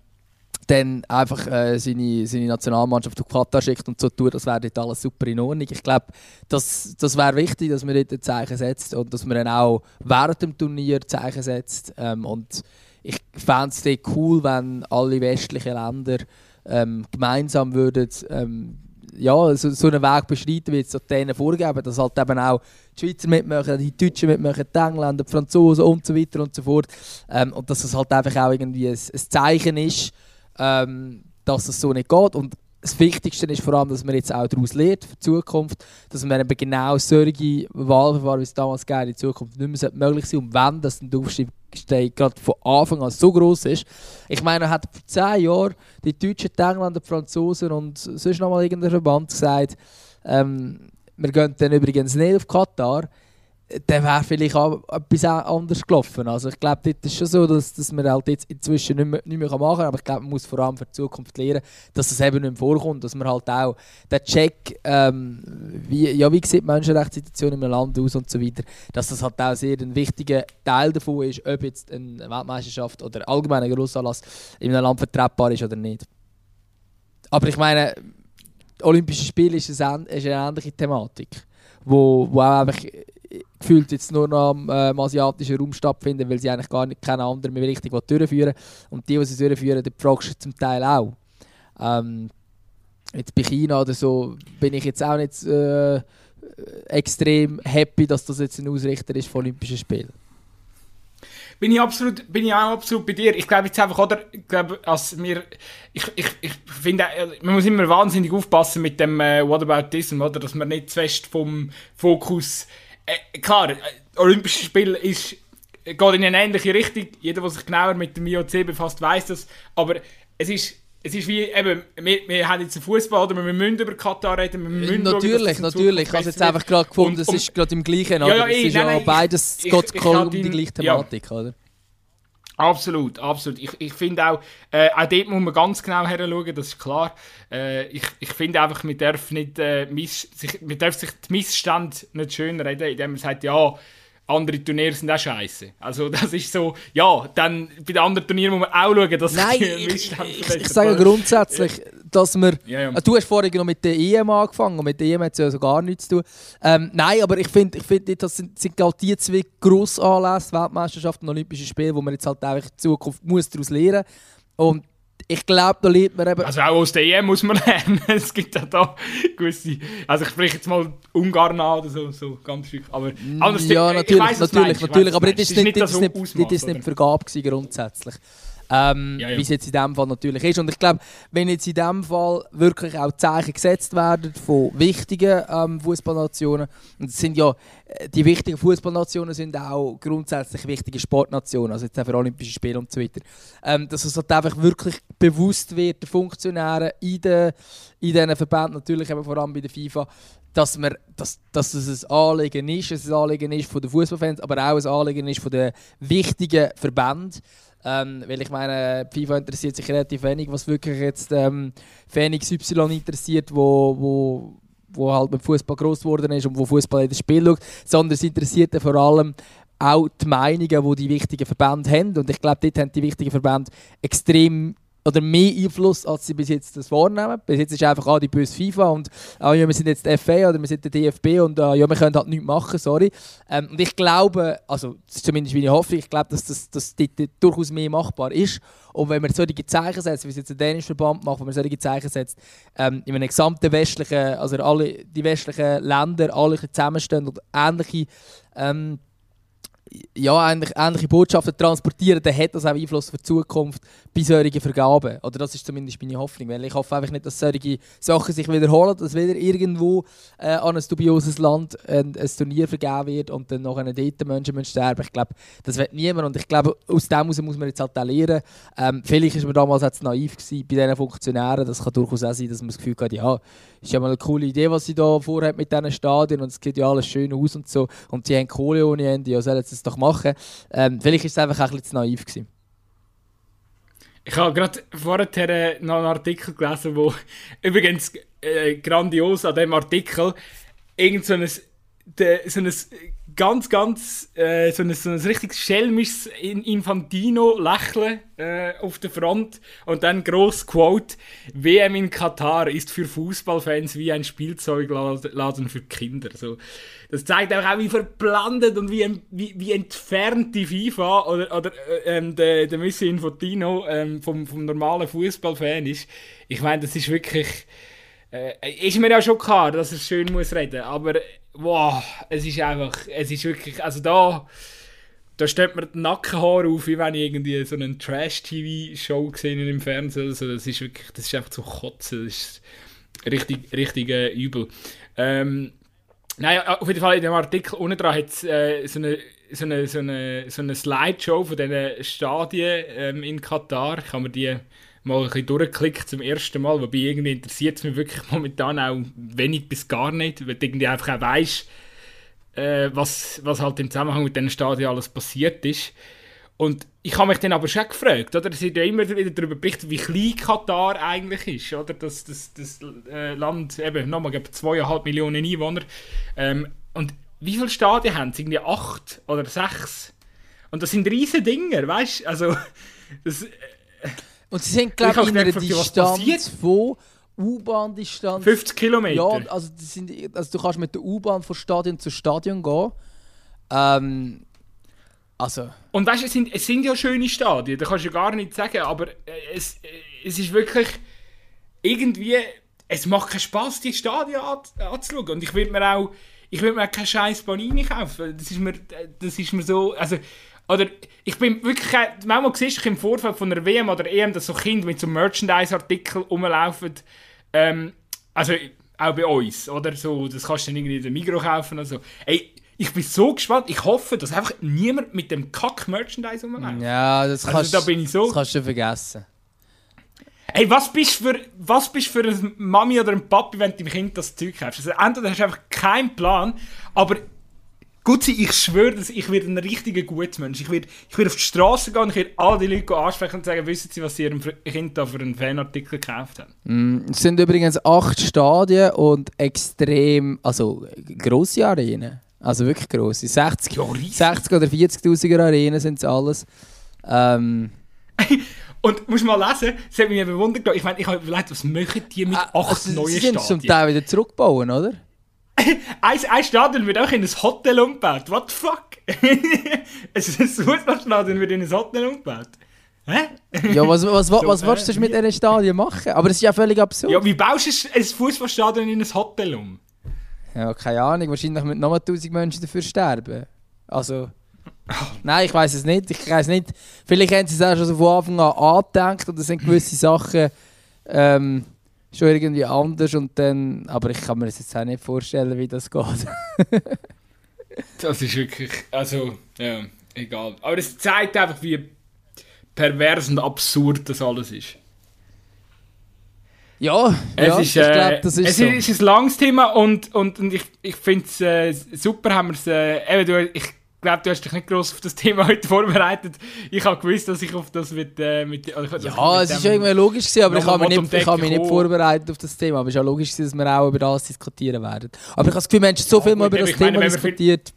dann einfach äh, seine, seine Nationalmannschaft auf Katar schickt und so tut, das wäre dort alles super in Ordnung. Ich glaube, das, das wäre wichtig, dass man dort ein Zeichen setzt und dass man dann auch während dem Turnier Zeichen setzt. Ähm, und ich fände es cool, wenn alle westlichen Länder ähm, gemeinsam würden, ähm, ja, so, so einen Weg beschreiten, wie es so denen vorgeben, dass halt eben auch die Schweizer mitmachen, die Deutschen mitmachen, die Engländer, die Franzosen und so weiter und so fort. Ähm, und dass es halt einfach auch irgendwie ein, ein Zeichen ist, ähm, dass es so nicht geht. Und das Wichtigste ist vor allem, dass man jetzt auch daraus lernt für die Zukunft, dass man eben genau solche Wahlverfahren, wie es damals gab, in Zukunft nicht mehr möglich sein und wenn das dann aufsteigt, gerade von Anfang an so gross ist. Ich meine, er hat vor zehn Jahren die Deutschen, die Engländer, die Franzosen und sonst noch mal irgendein Verband gesagt, ähm, wir gehen dann übrigens nicht auf Katar, dann wäre vielleicht auch etwas anders gelaufen. Also ich glaube, das ist schon so, dass, dass man halt jetzt inzwischen nicht mehr, nicht mehr machen kann, aber ich glaube, man muss vor allem für die Zukunft lernen, dass das eben nicht mehr vorkommt, dass man halt auch den Check, ähm, wie, ja, wie sieht die Menschenrechtssituation in einem Land aus und so weiter, dass das halt auch sehr ein wichtiger Teil davon ist, ob jetzt eine Weltmeisterschaft oder allgemein ein Grossanlass in einem Land vertretbar ist oder nicht. Aber ich meine, Olympische Spiele ist eine, ist eine ähnliche Thematik, wo, wo auch einfach gefühlt jetzt nur noch am äh, asiatischen Raum stattfinden, weil sie eigentlich gar nicht, keine andere mehr richtig durchführen wollen. Und die, die sie durchführen, die fragst du zum Teil auch. Ähm, jetzt bei China oder so bin ich jetzt auch nicht äh, extrem happy, dass das jetzt ein Ausrichter ist von Olympischen Spielen. Bin ich, absolut, bin ich auch absolut bei dir. Ich glaube jetzt einfach, oder? Ich glaube, als wir, ich, ich, ich finde, man muss immer wahnsinnig aufpassen mit dem äh, What about this, oder? Dass man nicht zu fest vom Fokus. Äh, klar, äh, Olympische Spiele ist geht in eine ähnliche Richtung. Jeder, der sich genauer mit dem I O C befasst, weiss das. Aber es ist, es ist wie eben, wir, wir haben jetzt einen Fußball, oder wir müssen über Katar reden, wir müssen natürlich, schauen, natürlich. Ich habe jetzt einfach gerade gefunden, es ist gerade im Gleichen, aber ja, ja, es ist nein, ja nein, beides, es geht um die gleiche Thematik, ja. Oder? Absolut, absolut. Ich, ich finde auch, äh, auch dort muss man ganz genau heranschauen, das ist klar. Äh, ich ich finde einfach, man darf, nicht, äh, miss, sich, man darf sich die Missstände nicht schönreden, indem man sagt, ja, andere Turniere sind auch scheiße. Also das ist so, ja, dann bei den anderen Turnieren muss man auch schauen, dass Nein, die Missstände ich, ich, ich sage grundsätzlich, dass wir, ja, ja. Du hast vorhin noch mit der E M angefangen und mit der E M hat es ja so gar nichts zu tun. Ähm, nein, aber ich finde, ich find, das sind, sind halt die zwei grossen Anlässe, Weltmeisterschaften und Olympische Spiele, wo man jetzt halt einfach in Zukunft muss daraus lernen muss. Ich glaube, da lernt man eben... Also auch aus der E M muss man lernen. Es gibt ja da gewisse... Also ich spreche jetzt mal Ungarn an oder so, so ganz schön. Aber anders... Ja, natürlich, ich weiss, natürlich, natürlich. Aber das war nicht, nicht, so nicht die Vergabe grundsätzlich. Ähm, ja, ja. Wie es jetzt in diesem Fall natürlich ist. Und ich glaube, wenn jetzt in diesem Fall wirklich auch Zeichen gesetzt werden von wichtigen ähm, Fußballnationen, und es sind ja, die wichtigen Fußballnationen sind auch grundsätzlich wichtige Sportnationen, also jetzt auch für Olympische Spiele und so weiter, ähm, dass es halt einfach wirklich bewusst wird, den Funktionären in den in diesen Verbänden, natürlich eben vor allem bei der FIFA, dass, wir, dass, dass es ein Anliegen ist, es ein Anliegen ist von den Fußballfans, aber auch ein Anliegen ist von den wichtigen Verbänden. Ähm, weil ich meine, die FIFA interessiert sich relativ wenig, was wirklich jetzt ähm, Fan X Y interessiert, wo, wo, wo halt mit Fußball gross geworden ist und wo Fußball jedes Spiel schaut, sondern es interessiert vor allem auch die Meinungen, die die wichtigen Verbände haben. Und ich glaube, dort haben die wichtigen Verbände extrem oder mehr Einfluss, als sie bis jetzt das wahrnehmen. Bis jetzt ist einfach ah, die böse FIFA und ah, ja, wir sind jetzt die F A oder wir sind der D F B und ah, ja, wir können halt nichts machen, sorry. Ähm, und ich glaube, also das ist zumindest meine Hoffnung, ich glaube, dass das, das durchaus mehr machbar ist. Und wenn man solche Zeichen setzt, wie es jetzt ein dänischer Verband macht, wenn man solche Zeichen setzt, ähm, in einem gesamten westlichen, also alle die westlichen Länder, alle zusammenstehen und ähnliche ähm, ja, ähnliche, ähnliche Botschaften transportieren, dann hat das auch Einfluss für die Zukunft bei solchen Vergaben. Oder das ist zumindest meine Hoffnung, weil ich hoffe einfach nicht, dass solche Sachen sich wiederholen, dass wieder irgendwo äh, an ein dubioses Land äh, ein Turnier vergeben wird und dann nachher dort Menschen sterben. Ich glaube, das will niemand und ich glaube, aus dem heraus muss man jetzt halt auch lernen. Ähm, vielleicht war man damals auch zu naiv gewesen bei diesen Funktionären. Das kann durchaus auch sein, dass man das Gefühl hat, ja, ist ja mal eine coole Idee, was sie da vorhat mit diesen Stadien und es sieht ja alles schön aus und so und sie haben Kohle ohne Ende, ja sollen sie doch machen. Ähm, vielleicht war es einfach ein bisschen zu naiv gewesen. Ich habe gerade vorher noch einen Artikel gelesen, wo übrigens äh, grandios an diesem Artikel irgend so ein, de, so ein ganz, ganz äh, so ein, so ein richtig schelmisches Infantino-Lächeln äh, auf der Front und dann gross Quote: W M in Katar ist für Fußballfans wie ein Spielzeugladen für Kinder. So. Das zeigt auch, wie verblendet und wie, wie, wie entfernt die FIFA oder, oder ähm, der de Messi Infantino ähm, vom, vom normalen Fußballfan ist. Ich meine, das ist wirklich... Äh, ist mir ja schon klar, dass er schön muss reden, aber wow, es ist einfach, es ist wirklich, also da, da steht mir die Nackenhaare auf, wie wenn ich irgendwie so eine Trash-T V-Show gesehen im Fernsehen, also das ist wirklich, das ist einfach zu kotzen, das ist richtig, richtig äh, übel. Ähm, Nein, auf jeden Fall in dem Artikel unten dran hat es äh, so, eine, so, eine, so, eine, so eine Slideshow von diesen Stadien ähm, in Katar. Ich habe mir die mal ein bisschen durchgeklickt zum ersten Mal, wobei irgendwie interessiert es mich wirklich momentan auch wenig bis gar nicht, weil du irgendwie einfach auch weisst, äh, was, was halt im Zusammenhang mit diesen Stadien alles passiert ist. Und ich habe mich dann aber schon gefragt, oder? Es wird ja immer wieder darüber berichtet, wie klein Katar eigentlich ist, oder? Das, das, das äh, Land, eben, nochmal, ich glaube, zweieinhalb Millionen Einwohner. Ähm, und wie viele Stadien haben es? Irgendwie acht oder sechs? Und das sind riesige Dinger, weißt du? Also, das, äh, und sie sind, glaube ich, in einer Distanz von U-Bahn-Distanz. fünfzig Kilometer. Ja, also, das sind, also du kannst mit der U-Bahn von Stadion zu Stadion gehen. Ähm... Also. Und weißt du, es sind, es sind ja schöne Stadien, da kannst du ja gar nichts sagen, aber es, es ist wirklich irgendwie, es macht keinen Spass, die Stadien an, anzuschauen. Und ich will mir auch, ich will mir auch keinen scheiß Panini kaufen. Das ist mir, das ist mir so, also, oder ich bin wirklich, manchmal siehst du im Vorfeld von einer W M oder E M, dass so Kinder mit so Merchandise-Artikeln rumlaufen, ähm, also auch bei uns, oder so, das kannst du dann irgendwie in der Migros kaufen oder so. Ey, Ich bin so gespannt. Ich hoffe, dass einfach niemand mit dem Kack-Merchandise rumläuft. Ja, das kannst, also, da bin ich so. Das kannst du vergessen. Ey, was bist du für, was bist für eine Mami oder ein Papi, wenn du deinem Kind das Zeug kaufst? Also entweder hast du einfach keinen Plan, aber Gutzi, ich schwöre, dass ich werde ein richtiger guter Mensch. Ich werde, ich werde auf die Straße gehen und ich werde alle die Leute ansprechen und sagen, wissen Sie, was Sie Ihrem Kind da für einen Fanartikel gekauft haben? Mm, es sind übrigens acht Stadien und extrem, also grosse Arenen. Also wirklich grosse. sechzig, ja, sechzig oder vierzigtausender Arenen sind es alles. Ähm... Und musst mal lesen, das hat mich bewundert. Ich meine, ich habe überlegt, was möchten die mit acht also, neuen Stadien? Sie können zum Teil wieder zurückbauen, oder? ein, ein Stadion wird auch in ein Hotel umgebaut. What the fuck? Also, das Fußballstadion wird in ein Hotel umgebaut. Hä? Ja, was, was, was, so, was äh, willst du mit einem Stadion machen? Aber das ist ja völlig absurd. Ja, wie baust du ein Fußballstadion in ein Hotel um? Ja, keine Ahnung. Wahrscheinlich müssen nochmal tausend Menschen dafür sterben. Also... Nein, ich weiß es nicht. Ich weiß nicht. Vielleicht haben sie es auch schon von Anfang an angedenkt oder sind gewisse Sachen ähm, schon irgendwie anders und dann. Aber ich kann mir das jetzt auch nicht vorstellen, wie das geht. Das ist wirklich. Also, ja, egal. Aber das zeigt einfach, wie pervers und absurd das alles ist. Ja, es ja, ist, äh, ich glaube, das ist es so. Es ist ein langes Thema und, und, und ich, ich finde es äh, super, haben wir es. Äh, eben, ich, Ich glaube, du hast dich nicht gross auf das Thema heute vorbereitet. Ich habe gewusst, dass ich auf das mit... Äh, mit also ja, mit es war irgendwie logisch, gewesen, aber ich habe mich nicht, ich habe mich nicht vorbereitet auf das Thema. Aber es war ja logisch, dass wir auch über das diskutieren werden. Aber ich habe das Gefühl, wir haben so viel ja, mal über das Thema meine, diskutiert.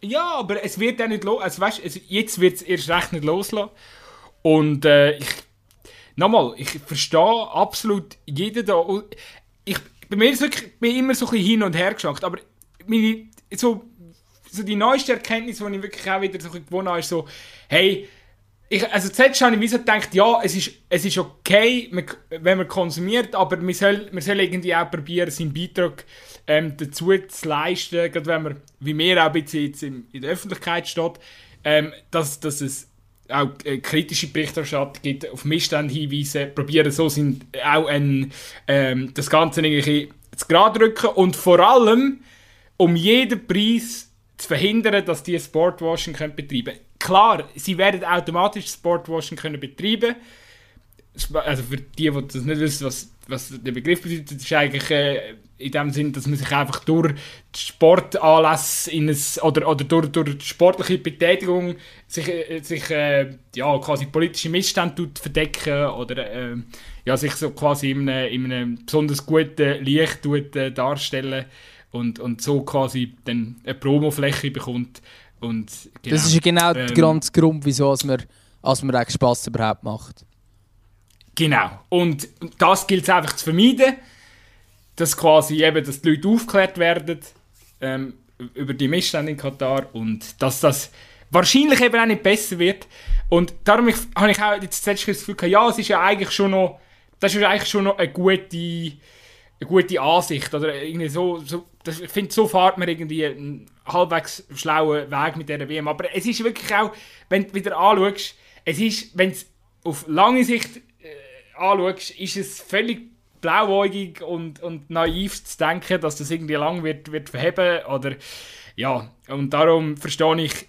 Viel... Ja, aber es wird ja nicht los. Also, weißt, also jetzt wird es erst recht nicht loslassen. Und äh, ich... Nochmal, ich verstehe absolut jeden da... Ich, bei mir ist wirklich, ich bin immer so ein bisschen hin und her geschwankt. Aber meine... So, So die neueste Erkenntnis, die ich wirklich auch wieder so gewonnen habe, ist so, hey, ich, also zuletzt habe ich mir so gedacht, ja, es ist, es ist okay, wenn man konsumiert, aber man soll, man soll irgendwie auch probieren, seinen Beitrag ähm, dazu zu leisten, gerade wenn man, wie mir auch ein bisschen jetzt in, in der Öffentlichkeit steht, ähm, dass, dass es auch äh, kritische Berichterstattung gibt, auf Missstände hinweisen, probieren so sind auch ein, ähm, das Ganze irgendwie zu gerade rücken und vor allem um jeden Preis zu verhindern, dass die Sportwashing betreiben können. Klar, sie werden automatisch Sportwashing können betreiben. Also für die, die das nicht wissen, was, was der Begriff bedeutet, ist eigentlich äh, in dem Sinn, dass man sich einfach durch Sportanlässe in ein, oder, oder durch, durch sportliche Betätigung sich, äh, sich äh, ja, quasi politische Missstände verdecken oder äh, ja, sich so quasi in einem, in einem besonders guten Licht äh, darstellen. Und, und so quasi dann eine Promofläche bekommt. Und genau, das ist ja genau ähm, der ganze Grund, wieso als man, als man auch Spass überhaupt macht. Genau. Und das gilt es einfach zu vermeiden, dass quasi eben, dass die Leute aufgeklärt werden ähm, über die Missstände in Katar und dass das wahrscheinlich eben auch nicht besser wird. Und darum habe ich auch jetzt das Gefühl gehabt, ja, es ist ja eigentlich schon noch, das ist ja eigentlich schon noch eine gute... eine gute Ansicht oder irgendwie so, so das, ich finde, so fährt man irgendwie einen halbwegs schlauen Weg mit dieser W M, aber es ist wirklich auch, wenn du wieder anschaust, es ist, wenn du es auf lange Sicht äh, anschaust, ist es völlig blauäugig und, und naiv zu denken, dass das irgendwie lang wird, wird verheben oder ja, und darum verstehe ich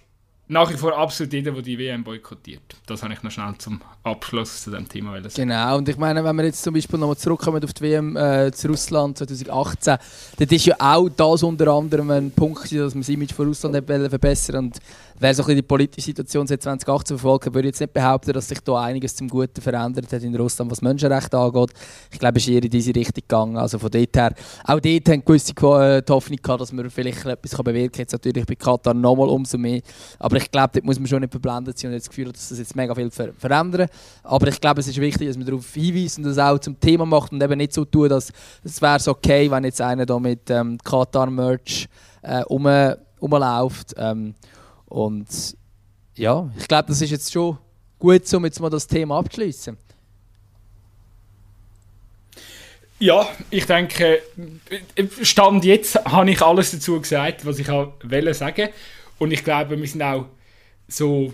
nach wie vor absolut jeden, der die W M boykottiert. Das habe ich noch schnell zum Abschluss zu diesem Thema sagen. Genau, und ich meine, wenn wir jetzt zum Beispiel nochmal zurückkommen auf die W M äh, zu Russland zwanzig achtzehn, dann ist ja auch das unter anderem ein Punkt, dass man das Image von Russland verbessern wollte. Und wer so ein bisschen die politische Situation seit zwanzig achtzehn verfolgt, würde jetzt nicht behaupten, dass sich da einiges zum Guten verändert hat in Russland, was Menschenrechte angeht. Ich glaube, es ist eher in diese Richtung gegangen. Also von dort her, auch dort haben gewisse die Hoffnung gehabt, dass man vielleicht etwas bewirken kann. Jetzt natürlich bei Katar nochmal umso mehr. Aber ich glaube, dort muss man schon nicht verblendet sein und nicht das Gefühl, dass das jetzt mega viel ver- verändern. Aber ich glaube, es ist wichtig, dass man darauf hinweist und das auch zum Thema macht und eben nicht so tut, dass es wäre okay, wenn jetzt einer da mit ähm, Katar-Merch äh, rum, rumläuft. Ähm, und ja, ich glaube, das ist jetzt schon gut, um jetzt mal das Thema abzuschließen. Ja, ich denke, Stand jetzt habe ich alles dazu gesagt, was ich sagen wollte. Und ich glaube, wir sind auch so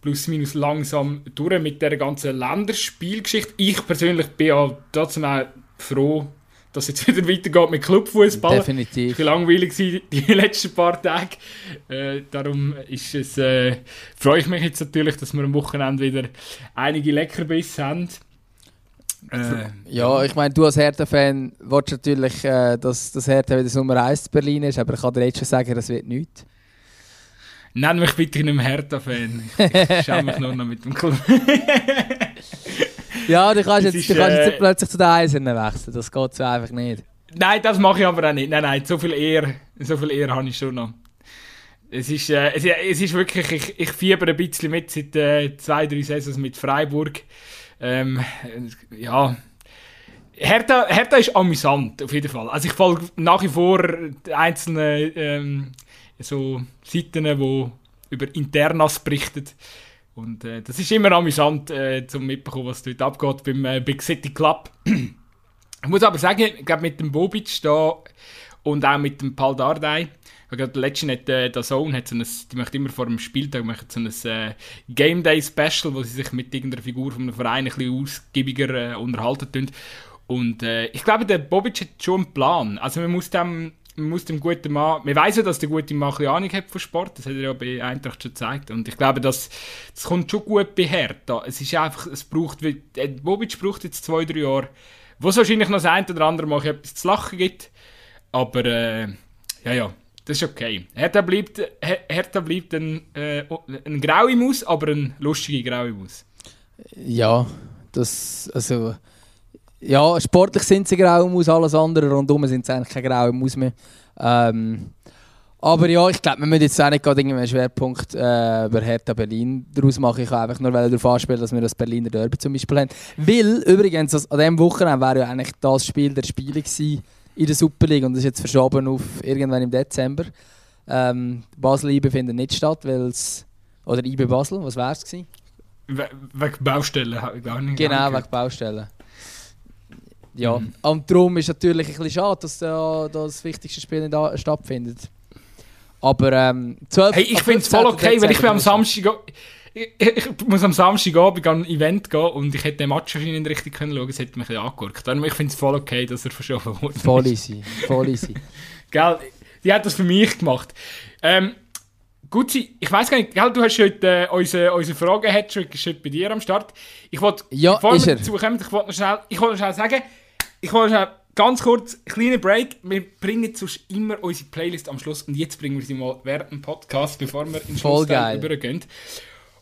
plus minus langsam durch mit dieser ganzen Länderspielgeschichte. Ich persönlich bin ja trotzdem auch froh, dass es jetzt wieder weitergeht mit Clubfußball. Definitiv. Es war langweilig die letzten paar Tage. Äh, darum ist es, äh, freue ich mich jetzt natürlich, dass wir am Wochenende wieder einige Leckerbisse haben. Äh, ja, ich meine, du als Hertha-Fan willst natürlich, äh, dass das Hertha wieder Nummer eins in Berlin ist, aber ich kann dir jetzt schon sagen, das wird nichts. Nenn mich bitte nicht mehr Hertha-Fan. Ich schäme mich nur noch mit dem Club. Ja, du kannst jetzt, ist, du kannst jetzt äh, plötzlich zu den Eisernen wechseln. Das geht so einfach nicht. Nein, das mache ich aber auch nicht. Nein, nein, so viel Ehre, so viel Ehre habe ich schon noch. Es ist, äh, es, es ist wirklich, ich, ich fieber ein bisschen mit seit äh, zwei, drei Saisons mit Freiburg. Ähm, ja... Hertha, Hertha ist amüsant, auf jeden Fall. Also ich folge nach wie vor einzelne... Ähm, so Seiten, die über Internas berichten. Und äh, das ist immer amüsant, äh, zum mitbekommen, was dort abgeht beim äh, Big City Club. Ich muss aber sagen, ich glaube mit dem Bobic da und auch mit dem Pal Dardai, ich glaube, der letzte hat, äh, der Zone hat so ein, die macht immer vor dem Spieltag macht so ein äh, Game Day Special, wo sie sich mit irgendeiner Figur von einem Verein ein bisschen ausgiebiger äh, unterhalten tun. Und äh, ich glaube, der Bobic hat schon einen Plan. Also man muss dem Man muss dem guten Mann, man weiss ja, dass der gute Mann eine Ahnung hat von Sport, das hat er ja bei Eintracht schon gezeigt. Und ich glaube, das, das kommt schon gut bei Hertha. Es ist einfach, es braucht, Bobic braucht jetzt zwei, drei Jahre, wo es wahrscheinlich noch das eine oder andere Mal etwas zu lachen gibt. Aber, äh, ja, ja, das ist okay. Hertha bleibt, Hertha bleibt ein, äh, ein graue Maus, aber ein lustige graue Maus. Ja, das, also... Ja, sportlich sind sie grau aus, alles andere rundum sind sie eigentlich keine grauen Maus mehr. Ähm, aber ja, ich glaube, wir müssen jetzt auch nicht gerade irgendeinen Schwerpunkt äh, über Hertha Berlin daraus machen. Ich kann einfach nur darauf anspielen, dass wir das Berliner Derby zum Beispiel haben. Weil, übrigens, das, an diesem Wochenende wäre ja eigentlich das Spiel der Spiele gewesen in der Super League und das ist jetzt verschoben auf irgendwann im Dezember. Ähm, Basel-Ibe findet nicht statt, weil es... Oder Ibe Basel, was wäre es gewesen? We- wegen Baustellen, habe ich gar nicht Genau, gehört. Wegen Baustellen. Ja, mhm. Und darum ist es natürlich ein bisschen schade, dass äh, das wichtigste Spiel nicht a- stattfindet. Aber ähm, zwölf Hey, ich finde es voll okay, weil ich bin am Samstag... Ich, ich muss am Samstagabend an ein Event gehen und ich hätte den Match wahrscheinlich nicht richtig schauen können. Es hätte mich ein bisschen angeguckt. Darum, ich finde es voll okay, dass er verschoben wurde. Voll easy, voll easy. Gell, die hat das für mich gemacht. Ähm, Gutzi, ich weiss gar nicht, gell, du hast heute äh, unsere, unsere Fragen-Hattrick ist heute bei dir am Start. Ich wollte, ja, bevor wir dazu kommen, ich wollte noch schnell, ich wollte noch schnell sagen... Ich wollte ganz kurz einen kleinen Break. Wir bringen sonst immer unsere Playlist am Schluss und jetzt bringen wir sie mal während dem Podcast, bevor wir in den Schlussteil übergehen.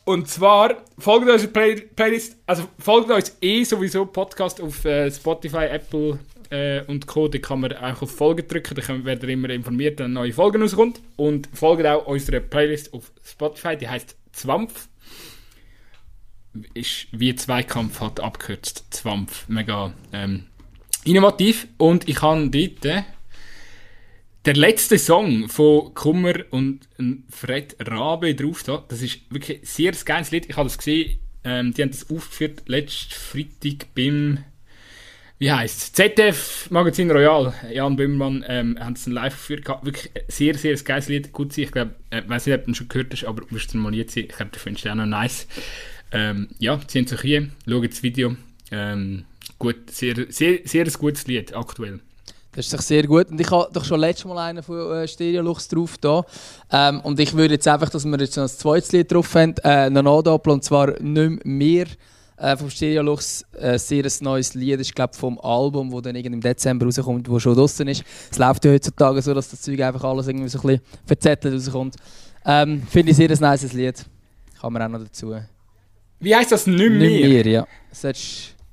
Und zwar folgt unsere Play- Playlist, also folgt uns eh sowieso Podcast auf äh, Spotify, Apple äh, und Co. Da kann man auch auf Folgen drücken, da werdet ihr immer informiert, wenn neue Folgen rauskommt. Und folgt auch unserer Playlist auf Spotify, die heisst Zwampf. Ist wie Zweikampf hat abgekürzt, Zwampf, mega... Ähm, innovativ und ich habe dort äh, der letzte Song von Kummer und Fred Rabe drauf. Da. Das ist wirklich ein sehr geiles Lied. Ich habe das gesehen, ähm, die haben das aufgeführt letzten Freitag beim, wie heisst es, Z D F Magazin Royal. Jan Böhmermann ähm, haben es live aufgeführt. Wirklich ein sehr, sehr geiles Lied. Gut, ich glaube, ich äh, weiß nicht, ob du schon gehört hast, aber wirst du mal jetzt sehen. Ich glaube, du findest es auch noch nice. Ähm, ja, ziehen sich hier, schauen das Video. Ähm, Gut, sehr, sehr, sehr ein gutes Lied aktuell. Das ist doch sehr gut. Und ich habe doch schon letztes Mal einen von äh, Stereolux drauf da. Ähm, und ich würde jetzt einfach, dass wir jetzt noch ein zweites Lied drauf haben, äh, noch andoppeln. Und zwar «Nicht mehr» äh, vom Stereolux. Äh, sehr ein sehr neues Lied. Das ist, glaube ich, vom Album, das dann im Dezember rauskommt, das schon draußen ist. Es läuft ja heutzutage so, dass das Zeug einfach alles irgendwie so ein bisschen verzettelt rauskommt. Ähm, Finde ich sehr ein nices Lied. Kann man auch noch dazu. Wie heisst das? «Nicht mehr»? «Nicht mehr», ja.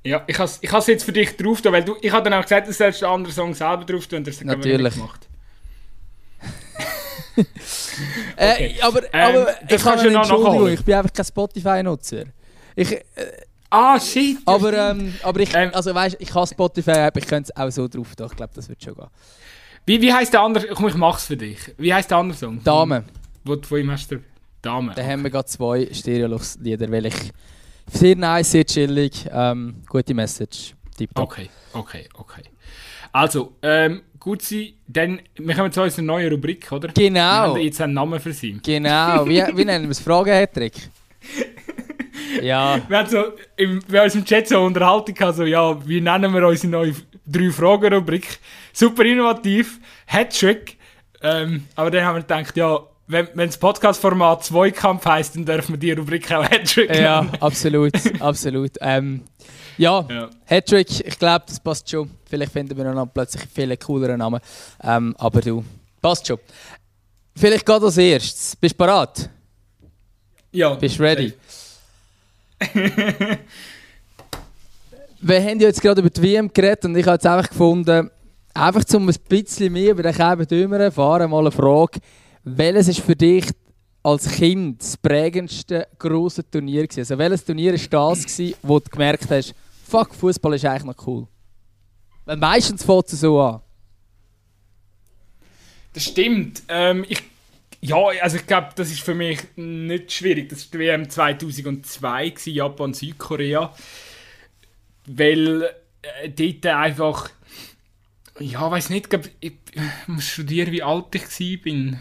Ja, ich has ich has jetzt für dich drauf, weil du, ich habe dann auch gesagt, du sollst einen anderen Song selber drauf tun, und das haben wir nicht gemacht. okay. äh, aber aber ähm, ich kann schon noch ich bin einfach kein Spotify-Nutzer. Ich, äh, ah, shit! Aber, ähm, aber ich, ähm, also weißt, ich habe Spotify-App, ich könnte es auch so drauf tun. Ich glaube, das wird schon gehen. Wie, wie heisst der andere? Komm, ich mach's für dich. Wie heisst der andere Song? Dame. Wo du von ihm hast, Dame. Da okay. Haben wir gerade zwei Stereolux-Lieder, weil ich. Sehr nice, sehr chillig, ähm, gute Message. Deep-top. Okay, okay, okay. Also, ähm, gut sein, dann, wir kommen zu unserer neuen Rubrik, oder? Genau. Wir haben jetzt einen Namen für sie. Genau, wie, wie nennen wir es? Fragen-Hattrick? Ja. Wir hatten so im, wir haben im Chat so eine Unterhaltung gehabt, so, ja, wie nennen wir unsere neue drei-Fragen-Rubrik? Super innovativ, Hattrick. Ähm, aber dann haben wir gedacht, ja, wenn, wenn das Podcast-Format Zweikampf heisst, dann dürfen wir die Rubrik auch Hattrick nennen. Ja, absolut, absolut. Ähm, ja, ja, Hattrick, ich glaube, das passt schon. Vielleicht finden wir noch plötzlich viele coolere Namen. Ähm, aber du, passt schon. Vielleicht geht als erstes. Bist du bereit? Ja. Bist du ready? Wir haben ja jetzt gerade über die W M geredet und ich habe jetzt einfach gefunden, einfach um ein bisschen mehr über den Käfer Dümmer erfahren, mal eine Frage. Welches ist für dich als Kind das prägendste grosse Turnier gewesen? Also welches Turnier war das, wo du gemerkt hast, fuck, Fußball ist eigentlich noch cool? Weil meistens fängt es so an. Das stimmt. Ähm, ich, ja, also ich glaube, das ist für mich nicht schwierig. Das war die W M zweitausendzwei, Japan, Südkorea. Weil äh, dort einfach... Ja, weiss nicht, glaub, ich muss studieren, wie alt ich war.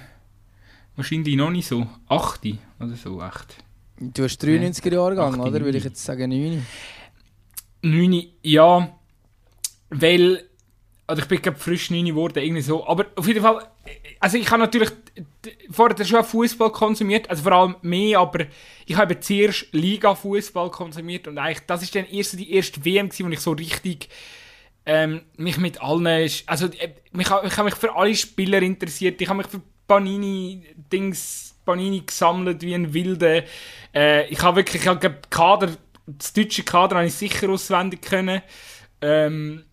Wahrscheinlich noch nicht so. acht oder so, echt. Du hast dreiundneunziger Jahre gegangen, oder? Würde ich jetzt sagen neun. neun, ja. Weil... Also ich bin gerade frisch neun geworden, irgendwie so. Aber auf jeden Fall, also ich habe natürlich vorher schon Fußball konsumiert, also vor allem mehr, aber ich habe zuerst Liga-Fußball konsumiert und eigentlich, das war dann erst die erste W M, wo ich so richtig ähm, mich mit allen, also ich, ich habe mich für alle Spieler interessiert, ich habe mich für Panini-Dings, Panini gesammelt wie ein Wilder. Äh, ich habe wirklich, ich habe Kader, das deutsche Kader habe ich sicher auswendig können. Ähm,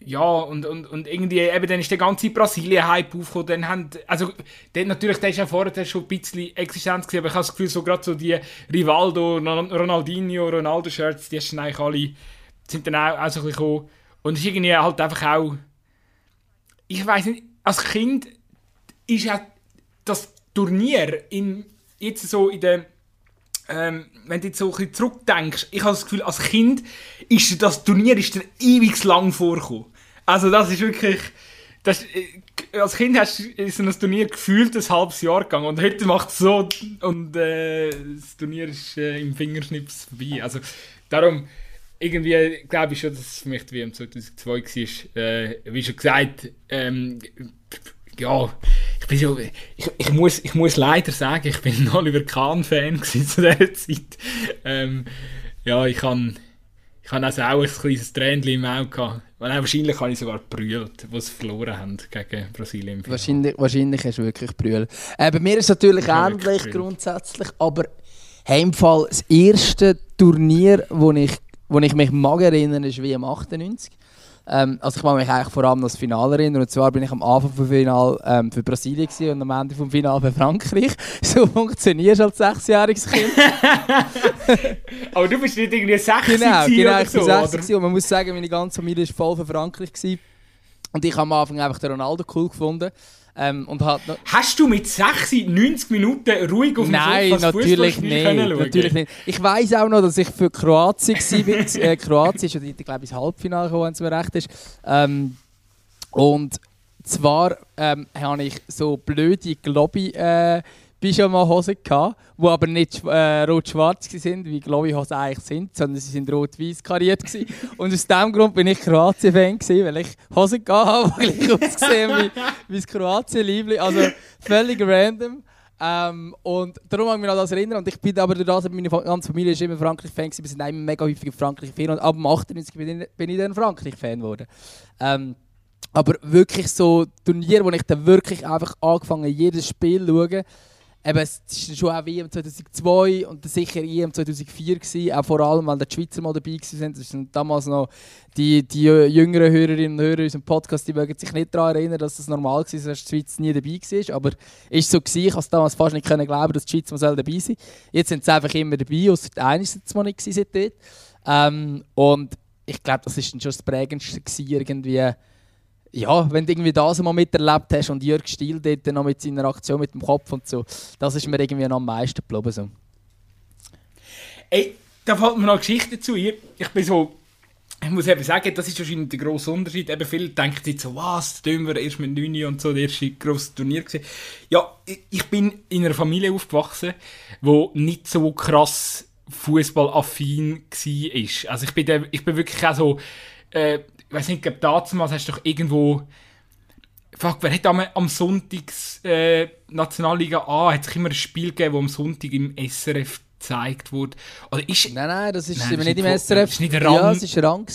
Ja, und, und, und irgendwie, eben, dann ist der ganze Brasilien-Hype aufgekommen, dann haben, also, dort natürlich, der ist ja vorher schon ein bisschen Existenz gewesen, aber ich habe das Gefühl, so gerade so die Rivaldo, Ronaldinho, Ronaldo-Shirts, die sind eigentlich alle, sind dann auch, auch so ein bisschen gekommen. Und es ist irgendwie halt einfach auch, ich weiss nicht, als Kind ist ja das Turnier in, jetzt so in der, Ähm, wenn du jetzt so ein bisschen zurückdenkst, ich habe das Gefühl, als Kind ist das Turnier ist dann ewig lang vorgekommen. Also das ist wirklich, das, äh, als Kind hast, ist das Turnier gefühlt ein halbes Jahr gegangen und heute macht es so und äh, das Turnier ist äh, im Fingerschnips vorbei. Also darum, irgendwie glaube ich schon, dass es für mich die W M zweitausendzwei war. Äh, wie schon gesagt, ähm, ja... Ich, ich, ich, muss, ich muss leider sagen, ich bin ein Oliver Kahn-Fan zu dieser Zeit. Ähm, ja, ich habe ich hab also auch ein kleines Tränchen im Auge gehabt. Weil wahrscheinlich habe ich sogar gebrüllt, was sie verloren haben gegen Brasilien. Wahrscheinlich, wahrscheinlich hast du wirklich gebrüllt. Äh, bei mir ist es natürlich ähnlich grundsätzlich, aber im Fall das erste Turnier, wo ich, wo ich mich mag erinnern, ist W M achtundneunzig. Also ich kann mich eigentlich vor allem als Finale erinnern, und zwar bin ich am Anfang vom Finale ähm, für Brasilien und am Ende vom Finale für Frankreich. So funktionierst du als sechsjähriges Kind. Aber du bist nicht irgendwie sechzig genau, genau, oder ich so, war sechzig und man muss sagen, meine ganze Familie war voll für Frankreich gewesen. Und ich habe am Anfang einfach den Ronaldo cool gefunden. Ähm, und halt noch hast du mit sechs neunzig Minuten ruhig auf dem Nein, Sofa natürlich nicht, natürlich nicht. Ich weiss auch noch, dass ich für Kroatien war. äh, Kroatien ist, ich glaube, ins Halbfinale gekommen, wenn es mir recht ist. Ähm, und zwar ähm, habe ich so blöde Globi äh, Pyjama-Hosen gehabt, die aber nicht äh, rot-schwarz waren, wie Globi-Hosen eigentlich sind, sondern sie waren rot-weiß kariert. Und aus diesem Grund bin ich Kroatien-Fan, weil ich Hosen hatte, die gleich ausgesehen wie, wie das Kroatien-Liebling. Also völlig random. Ähm, und darum habe ich mich an das erinnern. Und ich bin aber durch das, meine ganze Familie war immer Frankreich-Fan, wir sind immer mega häufig Frankreich-Fan. Und ab achtundneunzig bin ich, bin ich dann Frankreich-Fan geworden. Ähm, aber wirklich so Turnier, wo ich dann wirklich einfach angefangen habe, jedes Spiel zu schauen. Eben, es war schon auch E M zweitausendzwei und sicher E M zweitausendvier gewesen, auch vor allem, weil die Schweizer mal dabei waren. Das sind damals noch die, die jüngeren Hörerinnen und Hörer in unserem Podcast, die mögen sich nicht daran erinnern, dass das normal war, dass die Schweiz nie dabei war. Aber es war so, gewesen, ich konnte damals fast nicht glauben, dass die Schweiz mal dabei sein. Jetzt sind sie einfach immer dabei, außer die eine sind zwar nicht seitdem. Ähm, und ich glaube, das war schon das Prägendste gewesen, irgendwie. Ja, wenn du irgendwie das mal miterlebt hast und Jörg Stiel dort noch mit seiner Aktion mit dem Kopf und so, das ist mir irgendwie noch am meisten geblieben. So. Ey, da fällt mir noch eine Geschichte zu. Ich bin so, ich muss eben sagen, das ist wahrscheinlich der grosse Unterschied. Eben viele denken jetzt so, was, Dümmer, erst mit neun und so, das erste grosse Turnier gewesen. Ja, ich bin in einer Familie aufgewachsen, die nicht so krass fußballaffin war. Also ich bin, der, ich bin wirklich auch so, äh, ich weiß nicht, ich glaube, damals hast du doch irgendwo, fuck, wer hat am, am Sonntag äh, Nationalliga A, hat es immer ein Spiel gegeben, das am Sonntag im S R F gezeigt wurde? Oder ist, nein, nein, das ist nein, immer das nicht im S R F. Nein, das ist nicht RAM. Ja, es war RAM.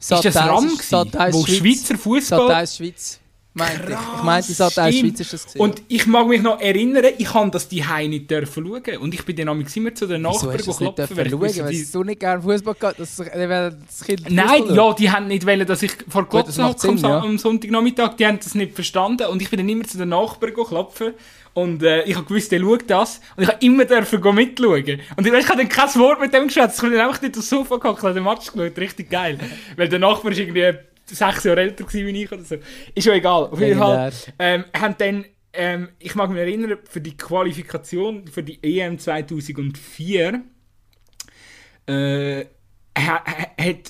Sat eins, ist das RAM? Sat eins wo Schweizer Fußball? Sat eins Schweiz. Meinte krass, ich. Ich meinte, Sat eins Schweiz ist das gewesen. Und ich mag mich noch erinnern, ich habe das die Heim nicht dürfen schauen. Und ich bin dann immer zu den Nachbarn geklopft. Wieso hast du das nicht du nicht gerne Fußball gehabt, dass das Kind nein, Fußball ja, die haben nicht wollen, dass ich vor Gott sage am, ja. am Sonntagnachmittag. Die haben das nicht verstanden. Und ich bin dann immer zu den Nachbarn geklopft. Und äh, ich habe gewusst, der schaut das. Und ich habe immer dürfen mitschauen. Und ich, ich habe dann kein Wort mit dem geschwätzt. Ich bin dann einfach nicht aufs Sofa gegangen, ich habe den Match geschaut. Richtig geil. Weil der Nachbar ist irgendwie sechs Jahre älter war wie ich oder so. Ist ja egal. Auf jeden Fall ähm, haben dann, ähm, ich mag mich erinnern, für die Qualifikation für die E M zweitausendvier äh, hat,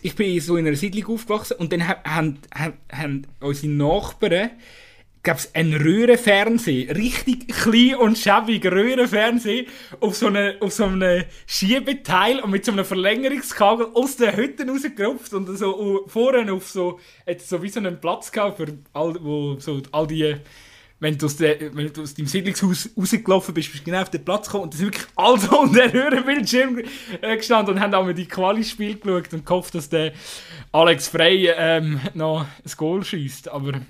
ich bin so in einer Siedlung aufgewachsen und dann haben, haben, haben unsere Nachbarn gab es einen Röhrenfernseher, richtig klein und schäbig Röhrenfernseher, auf so einem so eine Schiebeteil und mit so einem Verlängerungskabel aus den Hütten rausgerupft und so vorne auf so, hat so wie so einen Platz gehabt, für all, wo so all die, wenn du aus, de, wenn du aus deinem Siedlungshaus rausgelaufen bist, bist du genau auf den Platz gekommen und das wirklich alles unter den Röhrenbildschirm gestanden und haben auch mal die Quali-Spiele geschaut und gehofft, dass der Alex Frei ähm, noch ein Goal schießt, aber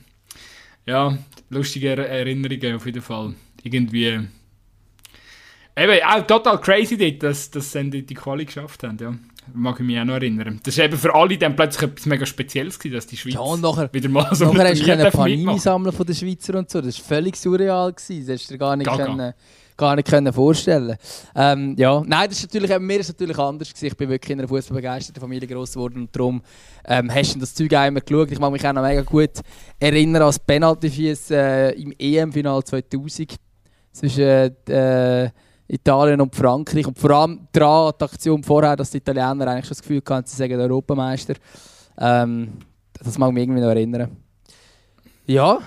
ja, lustige Erinnerungen auf jeden Fall. Irgendwie. Eben, auch total crazy dort, dass, dass sie die Quali geschafft haben. Ja. Mag ich mich auch noch erinnern. Das war eben für alle dann plötzlich etwas mega Spezielles, dass die Schweiz ja, und nachher, wieder mal so nachher hast du können Panini sammeln von den Schweizer und so. Das war völlig surreal. Das hast du dir gar nicht, Gaga. Können, gar nicht können vorstellen ähm, ja. Nein, das ist natürlich, mir war es natürlich anders. Ich bin wirklich in einer fußballbegeisterten Familie gross geworden und darum ähm, hast du das Zeug auch immer geschaut. Ich mag mich auch noch mega gut erinnern an das Penalty-Fies äh, im E M-Final zweitausend zwischen äh, Italien und Frankreich. Und vor allem daran, die Aktion vorher, dass die Italiener eigentlich schon das Gefühl hatten, sie sagen Europameister. Ähm, das mag mich irgendwie noch erinnern. Ja.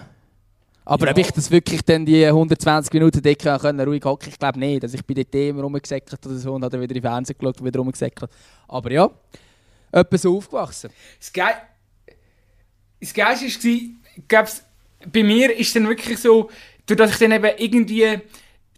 Aber ja. Ob ich das wirklich dann die hundertzwanzig Minuten decken können, ruhig hocken, ich glaube nicht. Also ich bin dort immer rumgesäckelt oder so und habe dann wieder in den Fernsehen geschaut und wieder rumgesäckelt. Aber ja, etwas so aufgewachsen. Das Geil das Geilste war, bei mir ist dann wirklich so, dass ich dann eben irgendwie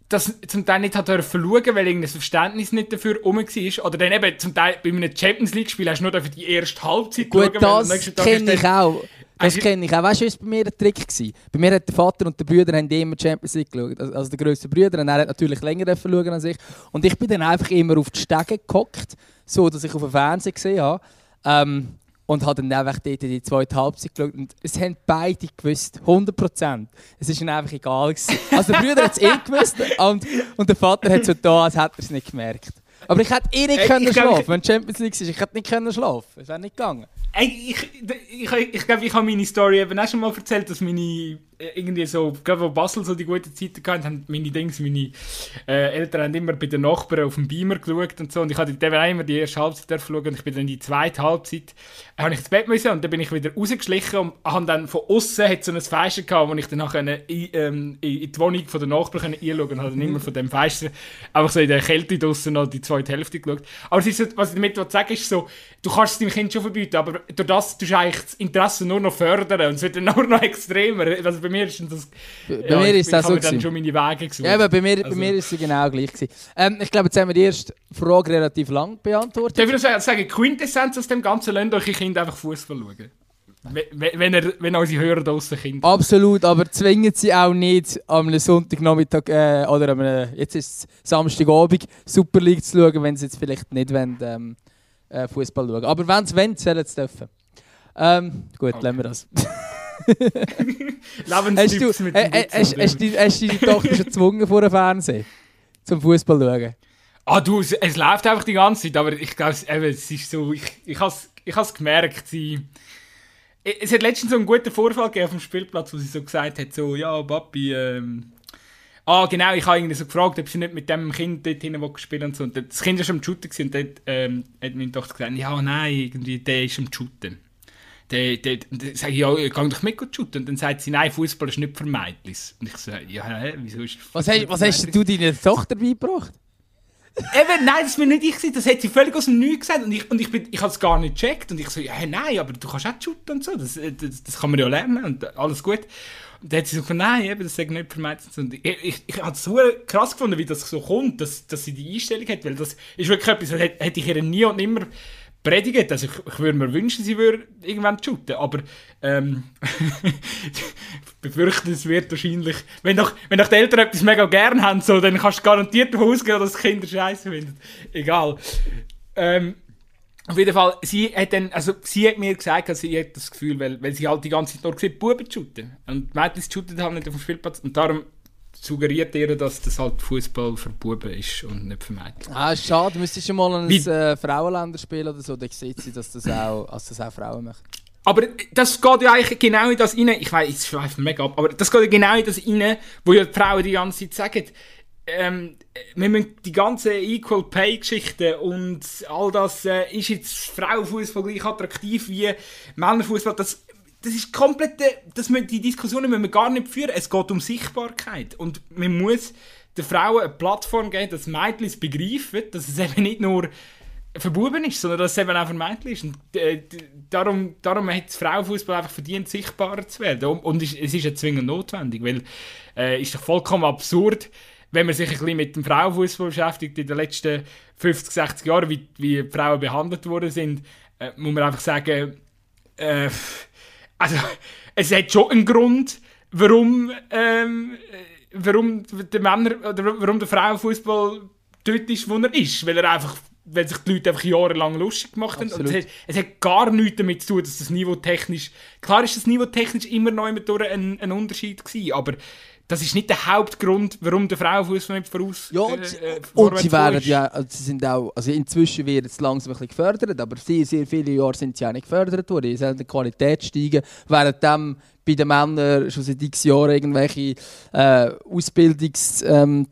das zum Teil nicht schauen durfte, weil irgendein Verständnis nicht dafür rum war. Oder dann eben zum Teil bei einem Champions-League-Spiel hast du nur für die erste Halbzeit gut, schauen, das kenne ich auch. Das kenne ich auch. Weißt du, was bei mir der Trick war? Bei mir hat der Vater und der Brüder haben immer Champions League geschaut. Also der grösste Brüder. Und er hat natürlich länger schauen als ich. Und ich bin dann einfach immer auf die Stege gehockt, so dass ich auf dem Fernseher gesehen habe. Ähm, und habe dann einfach dort in die zweite Halbzeit geschaut. Und es haben beide gewusst, hundert Prozent. Es war ihnen einfach egal gewesen. Also der Brüder hat es eh gewusst und, und der Vater hat so da, als hätte er es nicht gemerkt. Aber ich hätte eh nicht äh, können schlafen können, wenn die Champions League war. Ich hätte nicht können schlafen können. Es wäre nicht gegangen. Ich, ich, ich, ich glaube, ich habe meine Story eben auch schon mal erzählt, dass meine, irgendwie so, gerade wo Basel so die guten Zeiten hatten, haben meine, Dings, meine äh, Eltern haben immer bei den Nachbarn auf den Beamer geschaut und so. Und ich hatte dann immer die erste Halbzeit schauen und ich bin dann in die zweite Halbzeit, habe ich ins Bett müssen und dann bin ich wieder rausgeschlichen und habe dann von außen so ein Fenster gehabt, wo ich dann nachher in, ähm, in die Wohnung von den Nachbarn reinschauen konnte und habe dann immer von dem Fenster einfach so in der Kälte draussen noch die zweite Hälfte geschaut. Aber es ist so, was ich damit sagen will, ist so, du kannst es deinem Kind schon verbieten, aber durch das tust du eigentlich das Interesse nur noch fördern und es wird dann nur noch extremer. Also bei mir ist das, bei ja, mir ist ich, das ich so dann schon meine Wege gesucht. Ja, aber bei mir, also. Bei mir ist es genau gleich gewesen. Ähm, ich glaube, jetzt haben wir die erste Frage relativ lang beantwortet. Darf ich noch sagen, Quintessenz aus dem Ganzen, lasst eure Kinder einfach Fußball schauen. Wenn, er, wenn unsere Hörer draussen Kinder. Absolut, aber zwingen sie auch nicht, am Sonntagnachmittag äh, oder am, jetzt ist es Samstagabend Super League zu schauen, wenn sie jetzt vielleicht nicht wollen, ähm, äh, Fußball schauen. Aber wenn sie wollen, sollen sie dürfen. Ähm, gut, okay. Lassen wir das. Hast du mit äh, äh, hast, hast die, hast die Tochter schon gezwungen vor dem Fernsehen zum Fußball schauen? Ah du, es, es läuft einfach die ganze Zeit, aber ich glaube, es, es ist so, ich, ich habe es ich has gemerkt, sie, es hat letztens so einen guten Vorfall gegeben auf dem Spielplatz, wo sie so gesagt hat, so, ja Papi, ähm, ah genau, ich habe irgendwie so gefragt, ob sie nicht mit dem Kind dort hinten spielen und so, und das Kind war schon am Shooten und dort ähm, hat meine Tochter gesagt, ja nein, irgendwie, der ist am Shooten. Dann sage ich, ja, geh doch mit shooten. Und dann sagt sie, nein, Fußball ist nicht für Mädchen. Und ich sage, ja, wieso ist das? Was hast, was hast du deiner Tochter beigebracht? Eben, nein, das war nicht ich. Das hat sie völlig aus dem Nichts gesagt. Und ich, und ich, bin, ich habe es gar nicht gecheckt. Und ich so, ja, hey, nein, aber du kannst auch shooten und so. Das, das, das kann man ja lernen und alles gut. Und dann hat sie so gesagt, nein, eben, das sei nicht vermeintlich. Und ich, ich, ich habe es so krass gefunden, wie das so kommt, dass, dass sie die Einstellung hat. Weil das ist wirklich etwas, das hätte ich ihr nie und nimmer predigt. Also ich, ich würde mir wünschen, sie würde irgendwann shooten. Aber ähm, befürchten, es wird wahrscheinlich... Wenn doch, wenn doch die Eltern etwas mega gerne haben, so, dann kannst du garantiert davon ausgehen, dass die Kinder scheiße finden. Egal. Ähm, auf jeden Fall, sie hat, dann, also, sie hat mir gesagt, dass sie hat das Gefühl, weil, weil sie halt die ganze Zeit nur sieht, Buben shooten. Und die Mädchen shooten halt nicht auf dem Spielplatz. Und darum suggeriert ihr, dass das halt Fußball für Buben ist und nicht für Mädchen. Ah, schade. Müsstest du mal ein äh, Frauenländerspiel oder so, dann sieht sie, dass das auch, also das auch Frauen machen. Aber das geht ja eigentlich genau in das rein, ich weiss, ich schweife mega ab, aber das geht ja genau in das rein, wo ja die Frauen die ganze Zeit sagen, ähm, wir müssen die ganzen Equal-Pay-Geschichten und all das, äh, ist jetzt Frauenfußball gleich attraktiv wie Männerfußball, das, das ist komplett, das müssen, die Diskussionen müssen wir gar nicht führen, es geht um Sichtbarkeit und man muss den Frauen eine Plattform geben, dass Mädchen es begreifen, dass es eben nicht nur für Buben ist, sondern dass es eben auch für Mädchen ist. Und, äh, darum, darum hat Frauenfußball einfach verdient, sichtbarer zu werden. Und es ist ja zwingend notwendig, weil äh, ist doch vollkommen absurd, wenn man sich ein bisschen mit dem Frauenfußball beschäftigt in den letzten fünfzig, sechzig Jahren, wie, wie Frauen behandelt worden sind, äh, muss man einfach sagen, äh, also es hat schon einen Grund, warum, ähm, warum der Männer oder warum der Frauenfußball dort ist, wo er ist, weil er einfach weil sich die Leute einfach jahrelang lustig gemacht haben. Und es, hat, es hat gar nichts damit zu tun, dass das Niveau technisch... Klar ist das Niveau technisch immer noch immer durch ein, ein Unterschied gewesen, aber das ist nicht der Hauptgrund, warum der Frauenfußball nicht voraus... Ja, und, äh, und sie werden ja... Sie sind auch, also inzwischen wird es langsam ein bisschen gefördert, aber sehr, sehr viele Jahre sind sie auch nicht gefördert worden. Sie sollen die Qualität steigen, während dem bei den Männern schon seit x Jahren irgendwelche äh, Ausbildungszentren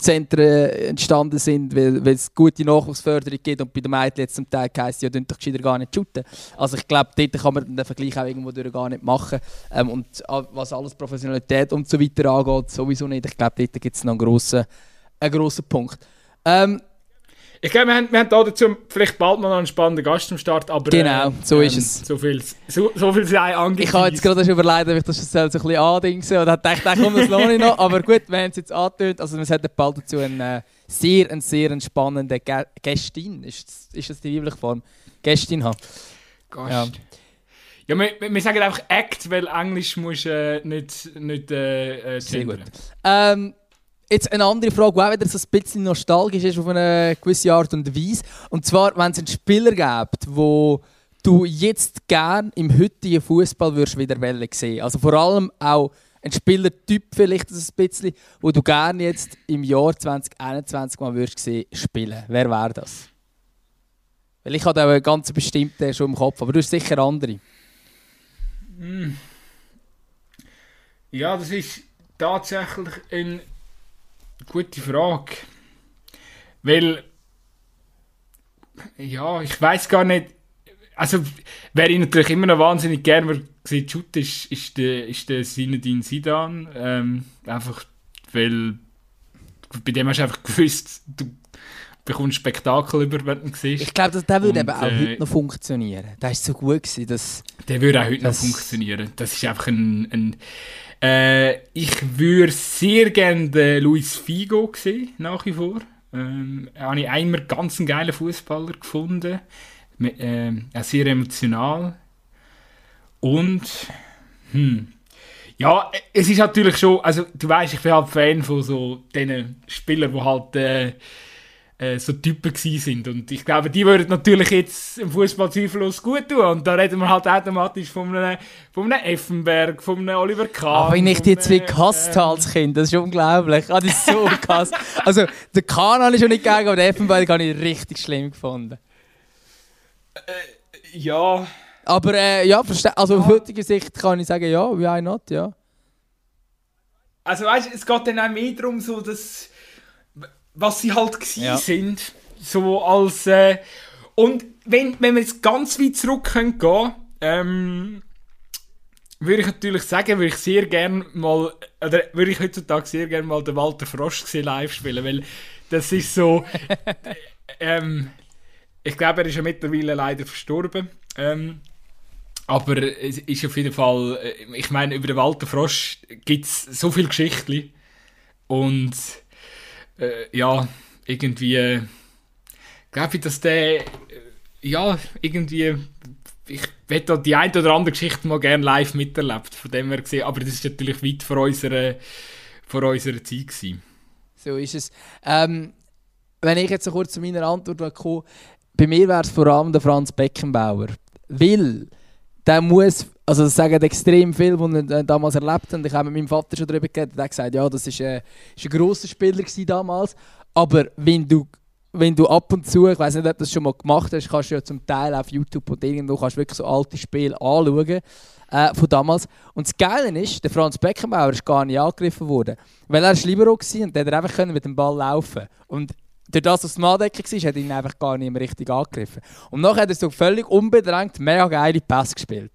entstanden sind, weil, weil es gute Nachwuchsförderung gibt und bei den Mädchen jetzt zum Teil heisst, ja, dürfen doch gescheiter gar nicht shooten. Also ich glaube, dort kann man den Vergleich auch irgendwo durch gar nicht machen. Ähm, und was alles Professionalität und so weiter angeht, sowieso nicht. Ich glaube, dort gibt es noch einen grossen, einen grossen Punkt. Ähm, Ich glaube, wir haben, wir haben dazu vielleicht bald mal noch einen spannenden Gast am Start, aber... Genau, so ähm, ist es. So viel, so, so viel sei angewiesen. Ich habe jetzt gerade überlegt, ob ich das schon so ein bisschen andingsen und dachte, ach, komm, das lohne ich noch. Aber gut, wir haben es jetzt angetönt. Also wir sollten bald dazu einen äh, sehr, einen, sehr einen spannenden Ge- Gästin, ist, ist das die weibliche Form? Gästin haben. Gast. Ja. Ja, wir, wir sagen einfach Act, weil Englisch musst du äh, nicht, nicht äh, äh, sehr gut. Ähm, Jetzt eine andere Frage, die auch wieder so ein bisschen nostalgisch ist auf eine gewisse Art und Weise. Und zwar, wenn es einen Spieler gibt, wo du jetzt gerne im heutigen Fußball wieder wollen sehen. Also vor allem auch ein Spielertyp vielleicht ein bisschen, wo du gerne jetzt im Jahr zwanzig einundzwanzig mal würdest sehen, spielen. Wer wäre das? Weil ich habe da einen ganz bestimmten schon im Kopf, aber du hast sicher andere. Ja, das ist tatsächlich ein gute Frage, weil ja, ich weiss gar nicht, also wer ich natürlich immer noch wahnsinnig gerne gesehen habe, ist, ist der, ist der Sinedine Zidane, ähm, einfach weil bei dem hast du einfach gewusst, du bekommst Spektakel über, wenn du ihn siehst. Ich glaube, der würde eben auch äh, heute noch funktionieren, der ist so gut gewesen, dass... Der würde auch heute noch funktionieren, das ist einfach ein... ein Äh, ich würde sehr gerne den Luis Figo sehen, nach wie vor. Ähm, habe ich einmal ganz einen geilen Fußballer gefunden. Äh, sehr emotional. Und, hm. Ja, es ist natürlich schon, also du weißt, ich bin halt Fan von so diesen Spielern, die halt äh, äh, so Typen waren. Und ich glaube, die würden natürlich jetzt im Fußball zweifellos gut tun. Und da reden wir halt automatisch von einem... Von einem Effenberg, von einem Oliver Kahn. Aber ich nicht die zwei gehasst habe als Kind, das ist unglaublich. Ah, das ist so gehasst. Also, den Kahn habe ich schon nicht gegangen, aber den Effenberg habe ich richtig schlimm gefunden. Äh, ja. Aber äh, ja, verste- also ja. Aus heutiger Sicht kann ich sagen, ja, why not, ja. Also weißt du, es geht dann auch mehr darum, so, dass, was sie halt gewesen ja. sind. So als, äh, und wenn, wenn wir jetzt ganz weit zurück können gehen, ähm, würde ich natürlich sagen, würde ich sehr gerne mal, oder würde ich heutzutage sehr gerne mal den Walter Frosch live spielen, weil Das ist so. ähm, ich glaube, er ist ja mittlerweile leider verstorben. Ähm, aber es ist auf jeden Fall. Ich meine, über den Walter Frosch gibt es so viele Geschichten. Und äh, ja, irgendwie. Äh, glaube ich, dass der. Äh, ja, irgendwie. Ich hätte die eine oder andere Geschichte mal gerne live miterlebt, von dem her gesehen. Aber das war natürlich weit vor unserer, vor unserer Zeit gewesen. So ist es. Ähm, wenn ich jetzt so kurz zu meiner Antwort komme, bei mir wäre es vor allem der Franz Beckenbauer. Weil der muss, also das sagen extrem viel, was er damals erlebt hat. Ich habe mit meinem Vater schon darüber geredet, der hat gesagt, ja, das war ein, ein grosser Spieler damals. Aber wenn du Wenn du ab und zu, ich weiss nicht, ob du das schon mal gemacht hast, kannst du ja zum Teil auf YouTube und irgendwo kannst wirklich so alte Spiele anschauen äh, von damals. Und das Geile ist, der Franz Beckenbauer ist gar nicht angegriffen worden, weil er war Libero war und der hat einfach mit dem Ball laufen. Und durch das, was die Manndeckung war, hat ihn einfach gar nicht mehr richtig angegriffen. Und nachher hat er so völlig unbedrängt mega geile Pässe gespielt.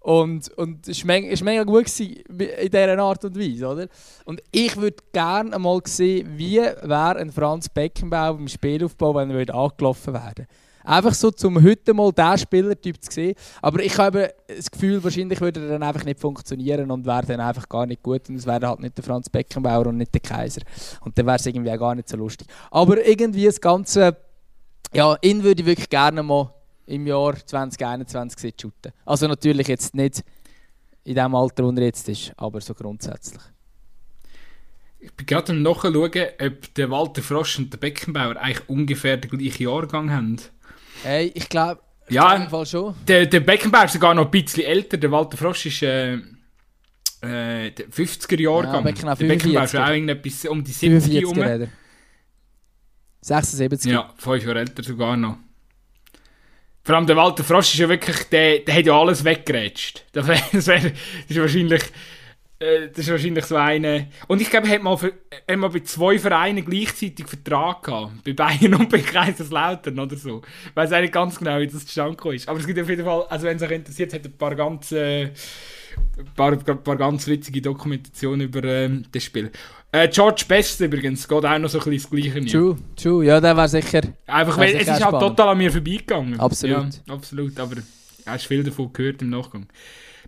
Und, und es war mega gut in dieser Art und Weise, oder? Und ich würde gerne einmal sehen, wie wäre ein Franz Beckenbauer beim Spielaufbau, wenn er angelaufen werden. Einfach so, um heute mal diesen Spielertyp zu sehen. Aber ich habe das Gefühl, wahrscheinlich würde er dann einfach nicht funktionieren und wäre dann einfach gar nicht gut. Und es wäre halt nicht der Franz Beckenbauer und nicht der Kaiser. Und dann wäre es irgendwie auch gar nicht so lustig. Aber irgendwie das Ganze, ja, ihn würde ich wirklich gerne mal im Jahr zwanzig einundzwanzig shooten. Also natürlich jetzt nicht in dem Alter, wo er jetzt ist, aber so grundsätzlich. Ich bin gerade am Nachschauen, ob der Walter Frosch und der Beckenbauer eigentlich ungefähr den gleichen Jahrgang haben. Hey, ich glaube, ja, auf jeden Fall schon. Der, der Beckenbauer ist sogar noch ein bisschen älter, der Walter Frosch ist äh, äh, der fünfziger-Jahrgang. Ja, Beckenbauer, der Beckenbauer ist auch irgendetwas um die siebzig rum. sechsundsiebzig. Ja, fünf Jahre älter sogar noch. Vor allem der Walter Frosch ist ja wirklich, der, der hat ja alles weggerätscht. Das, wär, das, wär, das, ist wahrscheinlich, äh, das ist wahrscheinlich so eine. Und ich glaube, er hat mal, für, er hat mal bei zwei Vereinen gleichzeitig Vertrag gehabt. Bei Bayern und bei Kaiserslautern oder so. Ich weiss eigentlich ganz genau, wie das zustande gekommen ist. Aber es gibt auf jeden Fall, also wenn es euch interessiert, hat ein paar ganz, äh, paar, paar ganz witzige Dokumentationen über ähm, das Spiel. Äh, George Best übrigens, geht auch noch so ein bisschen das Gleiche nicht. True, true, ja, der war sicher. Einfach, weil es ist halt total an mir vorbeigegangen. Absolut. Ja, absolut, aber hast viel davon gehört im Nachgang.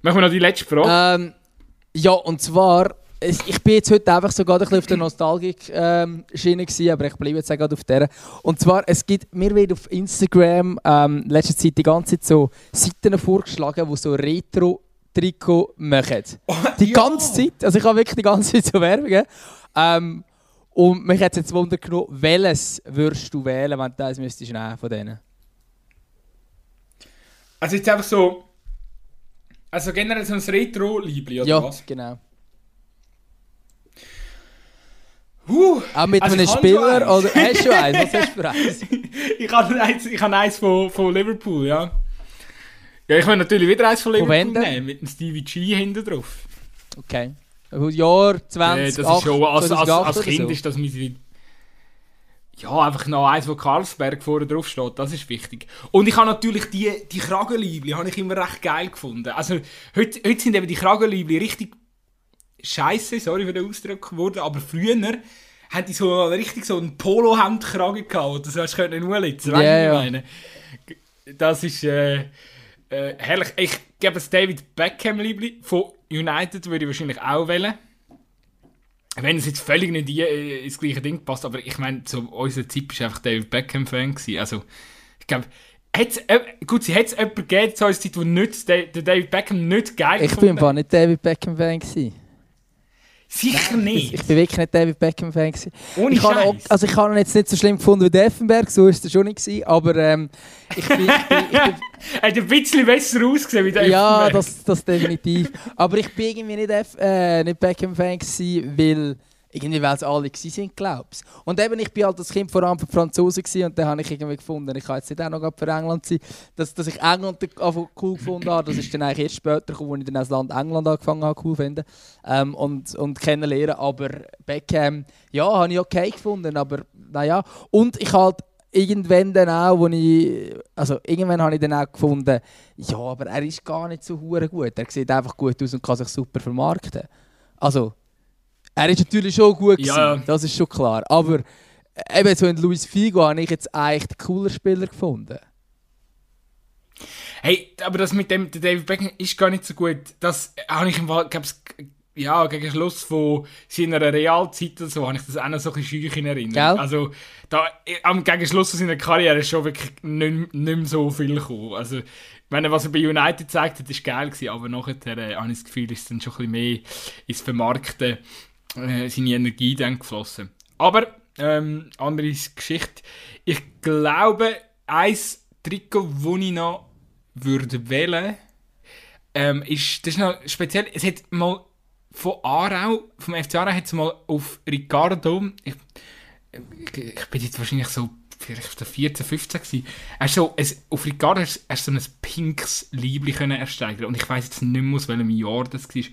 Machen wir noch die letzte Frage. Ähm, ja, und zwar, ich bin jetzt heute einfach so gerade ein bisschen auf der Nostalgik-Schiene ähm, gewesen, aber ich bleibe jetzt auch gerade auf der. Und zwar, es gibt, mir wird auf Instagram ähm, letzte Zeit die ganze Zeit so Seiten vorgeschlagen, die so Retro- Trikot machen. Oh, die ganze ja. Zeit, also ich habe wirklich die ganze Zeit so Werbung. Ähm, und mich hat es jetzt Wunder genommen, welches würdest du wählen, wenn du eins müsstest nehmen von denen? Also jetzt einfach so, also generell so ein Retro-Liebli, oder ja, was? Ja, genau. Uh, auch mit also einem Spieler, oder? Hast du eins? Was hast du für eins? Ich habe eins, ich habe eins von, von Liverpool, ja. Ja, ich will natürlich wieder eins von Liverpool nehmen, mit einem Stevie G hinten drauf. Okay. Jahr zwanzig null acht, das ist schon, als, als, als Kind so. Ist das meine... Ja, einfach noch eins, wo Karlsberg vorne drauf steht, das ist wichtig. Und ich habe natürlich die, die Kragenleibli, habe ich immer recht geil gefunden. Also, heute, heute sind eben die Kragenleibli richtig scheiße, sorry für den Ausdruck geworden, aber früher hatten die so richtig so einen Polo-Hemd-Kragen gehabt, das hast du nicht umlitzen, weißt yeah, du, was ich meine? Das ist... Äh, Äh, herrlich, ich gebe es David Beckham liebli von United, würde ich wahrscheinlich auch wählen. Wenn es jetzt völlig nicht äh, ins gleiche Ding passt, aber ich meine, zu unserer Zeit war einfach David Beckham-Fan. Also, ich glaube, äh, gut, sie hat es jemanden gegeben zu unserer Zeit, der nicht, der David Beckham nicht geil ich fand. Ich bin aber nicht David Beckham-Fan gewesen. Sicher nein, nicht. Ich war wirklich nicht David Beckham-Fan. Ohne ich habe, also ich habe ihn jetzt nicht so schlimm gefunden wie Effenberg, so war es schon nicht. Gewesen, aber ähm, ich bin... Er hat ein bisschen besser ausgesehen wie der ja, Effenberg. Ja, das, das definitiv. Aber ich war irgendwie nicht, äh, nicht Beckham-Fan, weil... Irgendwie, weil es alle waren, glaubst du. Und eben, ich war halt als Kind vor allem für die Franzosen und dann habe ich irgendwie gefunden, ich kann jetzt nicht auch noch für England sein, dass, dass ich England cool gefunden habe. Das ist dann eigentlich erst später gekommen, als ich dann das Land England angefangen habe, cool zu finden ähm, und, und kennenlernen. Aber Beckham, ja, habe ich okay gefunden, aber naja. Und ich halt irgendwann dann auch, wo ich, also irgendwann habe ich dann auch gefunden, ja, aber er ist gar nicht so hure gut. Er sieht einfach gut aus und kann sich super vermarkten. Also, er ist natürlich schon gut gewesen, ja, ja. Das ist schon klar. Aber eben so in Luis Figo habe ich jetzt eigentlich den cooler Spieler gefunden. Hey, aber das mit dem David Beckham ist gar nicht so gut. Das habe ich im Wald, ja, gegen Schluss von seiner Realzeit oder so, habe ich das auch noch so ein bisschen schüch in Erinnerung. Gell? Also, da, am gegen Schluss seiner Karriere ist schon wirklich nicht, nicht mehr so viel gekommen. Also, ich meine, was er bei United gezeigt hat, war geil gewesen, aber nachher äh, habe ich das Gefühl, ist dann schon ein bisschen mehr ins Vermarkten äh, seine Energie dann geflossen. Aber, ähm, andere Geschichte. Ich glaube, ein Trikot, das ich noch würde wählen, ähm, ist, das ist noch speziell, es hat mal von Aarau, vom F C Aarau hat es mal auf Ricardo, ich, ich bin jetzt wahrscheinlich so vielleicht vierzehn, fünfzehn gewesen, er ist so, es, auf Ricardo hast du so ein pinkes Liebli können ersteigern und ich weiss jetzt nicht mehr, aus welchem Jahr das war und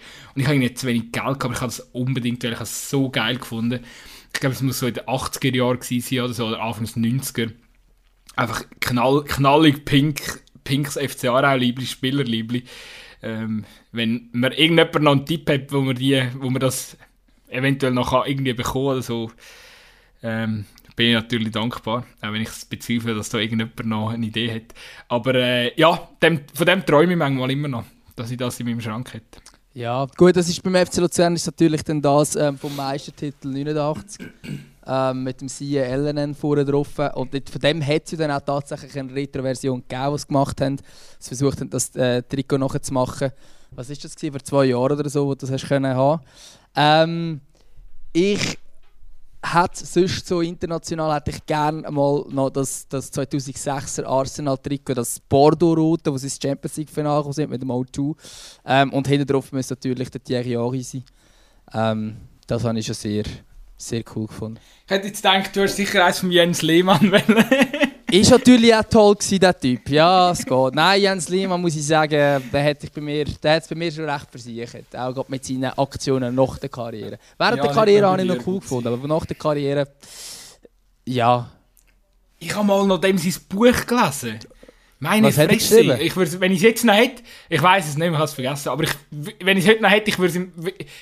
ich habe irgendwie zu wenig Geld gehabt, aber ich habe das unbedingt, weil ich es so geil gefunden. Ich glaube, es muss so in den achtziger Jahren gewesen sein oder so, oder Anfangs neunziger. Einfach knall, knallig pink, pinkes F C Aarau-Liebli, Spielerliebli. Ähm, wenn man irgendjemand noch einen Tipp hat, wo man, die, wo man das eventuell noch irgendwie bekommen oder so, ähm, bin ich natürlich dankbar, auch wenn ich es bezweifle, dass da irgendjemand noch eine Idee hat. Aber äh, ja, dem, von dem träume ich manchmal immer noch, dass ich das in meinem Schrank hätte. Ja, gut, das ist beim F C Luzern ist natürlich dann das ähm, vom Meistertitel neunundachtzig ähm, mit dem Siehe L N N vorne drauf. Und von dem hat es ja dann auch tatsächlich eine Retroversion gegeben, die sie gemacht haben. Sie versucht haben, das äh, Trikot nachher zu machen. Was war das gewesen, vor zwei Jahren oder so, wo du das hast können haben? Ähm, ich hätte sonst so international hätte ich gerne mal noch das, das zweitausendsechser Arsenal-Trikot, das Bordeaux-Rote, wo sie das Champions League-Finale sind mit dem O zwei. Ähm, und hinten drauf müsste natürlich der Thierry Henry sein. Ähm, das habe ich schon sehr, sehr cool gefunden. Ich hätte jetzt gedacht, du hast sicher eins von Jens Lehmann wollen. Ist natürlich auch toll gewesen, der Typ. Ja, es geht. Nein, Jens Lehmann, muss ich sagen, der hat es bei mir, bei mir schon recht versichert. Auch gerade mit seinen Aktionen nach der Karriere. Während ja, der Karriere habe ich noch cool gefunden, aber nach der Karriere... Ja. Ich habe mal noch dem sein Buch gelesen. Meine Fresse. Ich würde, wenn ich es jetzt noch hätte... Ich weiss es nicht, ich habe es vergessen. Aber ich, wenn ich es heute noch hätte, ich würde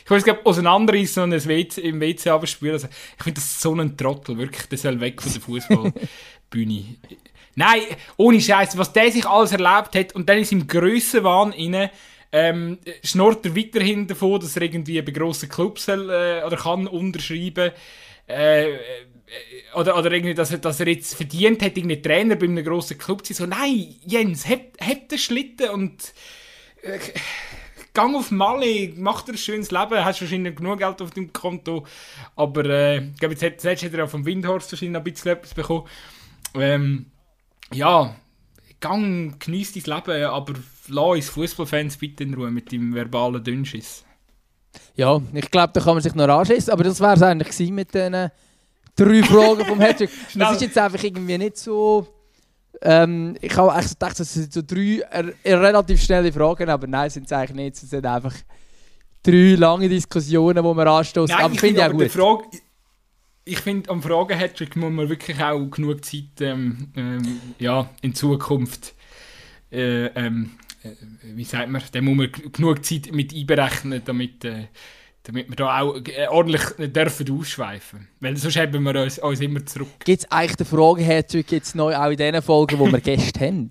es glaube ich auseinanderreißen und es im W C abspülen. Also, ich finde das so ein Trottel. Wirklich, der soll weg von der Fußball. Bühne. Nein, ohne Scheiß, was der sich alles erlebt hat und dann ist im Grössenwahn rein, ähm, schnurrt er weiterhin davon, dass er irgendwie bei grossen Clubs soll, äh, oder kann unterschreiben äh, oder, oder irgendwie, dass er, dass er jetzt verdient hat, irgendein Trainer bei einem grossen Club zu sein. So, nein, Jens, hebt heb den Schlitten und äh, gang auf Malle, mach dir ein schönes Leben, hast wahrscheinlich genug Geld auf deinem Konto, aber äh, ich glaube, jetzt hat, hat er auch vom Windhorst wahrscheinlich noch ein bisschen etwas bekommen. Ähm, ja, gang, geniess dein Leben, aber lass uns Fußballfans bitte in Ruhe mit dem verbalen Dünnschiss. Ja, ich glaube, da kann man sich noch anschiessen, aber das wäre es eigentlich gewesen mit den äh, drei Fragen vom Hattrick. Das ist jetzt einfach irgendwie nicht so... Ähm, ich habe eigentlich so gedacht, das sind so drei äh, relativ schnelle Fragen, aber nein, sind es eigentlich nicht. Es sind einfach drei lange Diskussionen, die wir anstoßen. Aber ich finde ja gut. Ich finde, am Fragen-Hattrick muss man wirklich auch genug Zeit ähm, ähm, ja, in Zukunft, äh, ähm, wie sagt man, dann muss man genug Zeit mit einberechnen, damit, äh, damit wir da auch äh, ordentlich dürfen ausschweifen. Weil sonst haben wir uns, uns immer zurück. Gibt es eigentlich den Fragen-Hattrick jetzt neu auch in den Folgen, die wir Gäste haben?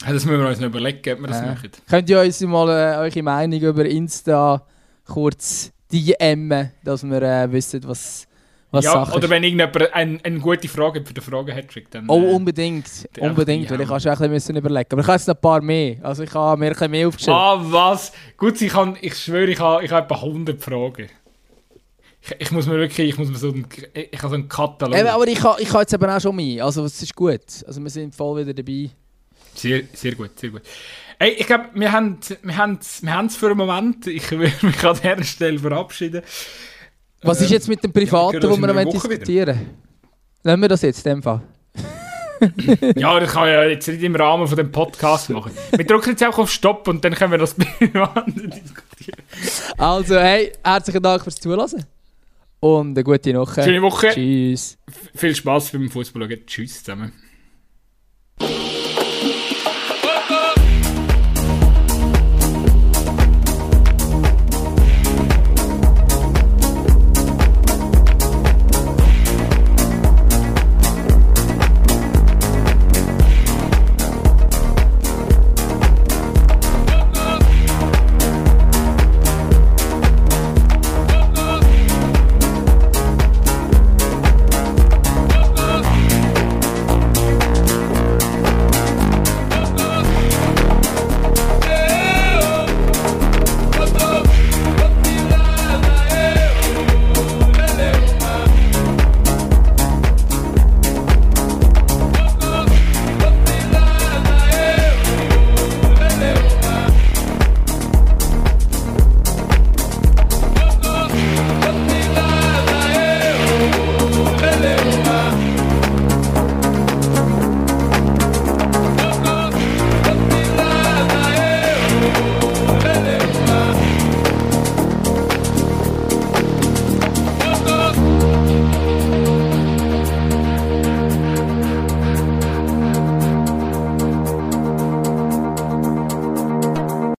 Das müssen wir uns noch überlegen, ob wir das äh, machen. Könnt ihr uns mal äh, eure Meinung über Insta kurz... Die Emmen, dass wir äh, wissen, was, was ja, Sache ist. Oder wenn irgendjemand eine, eine gute Frage für den Fragen-Hattrick, dann... Oh, äh, unbedingt. Unbedingt, weil ich habe schon ein bisschen überlegen. Aber ich habe jetzt noch ein paar mehr. Also ich habe mir ein bisschen mehr aufgeschrieben. Ah, was? Gut, ich, kann, ich schwöre, ich habe, ich habe etwa hundert Fragen. Ich, ich muss mir wirklich... Ich muss mir so einen, ich habe so einen Katalog. Eben, aber ich habe, ich habe jetzt eben auch schon mehr. Also es ist gut. Also wir sind voll wieder dabei. Sehr, sehr gut, sehr gut. Hey, ich glaube, wir haben wir es für einen Moment. Ich würde mich an dieser Stelle verabschieden. Was ist jetzt mit dem Privaten, ja, wo wir noch diskutieren wollen? Lassen wir das jetzt in dem Fall. Ja, das kann ich ja jetzt nicht im Rahmen von dem Podcast machen. Wir drücken jetzt einfach auf Stopp und dann können wir das Privaten diskutieren. Also, hey, herzlichen Dank fürs Zuhören. Und eine gute Woche. Schöne Woche. Tschüss. Viel Spaß beim Fußball schauen. Tschüss zusammen.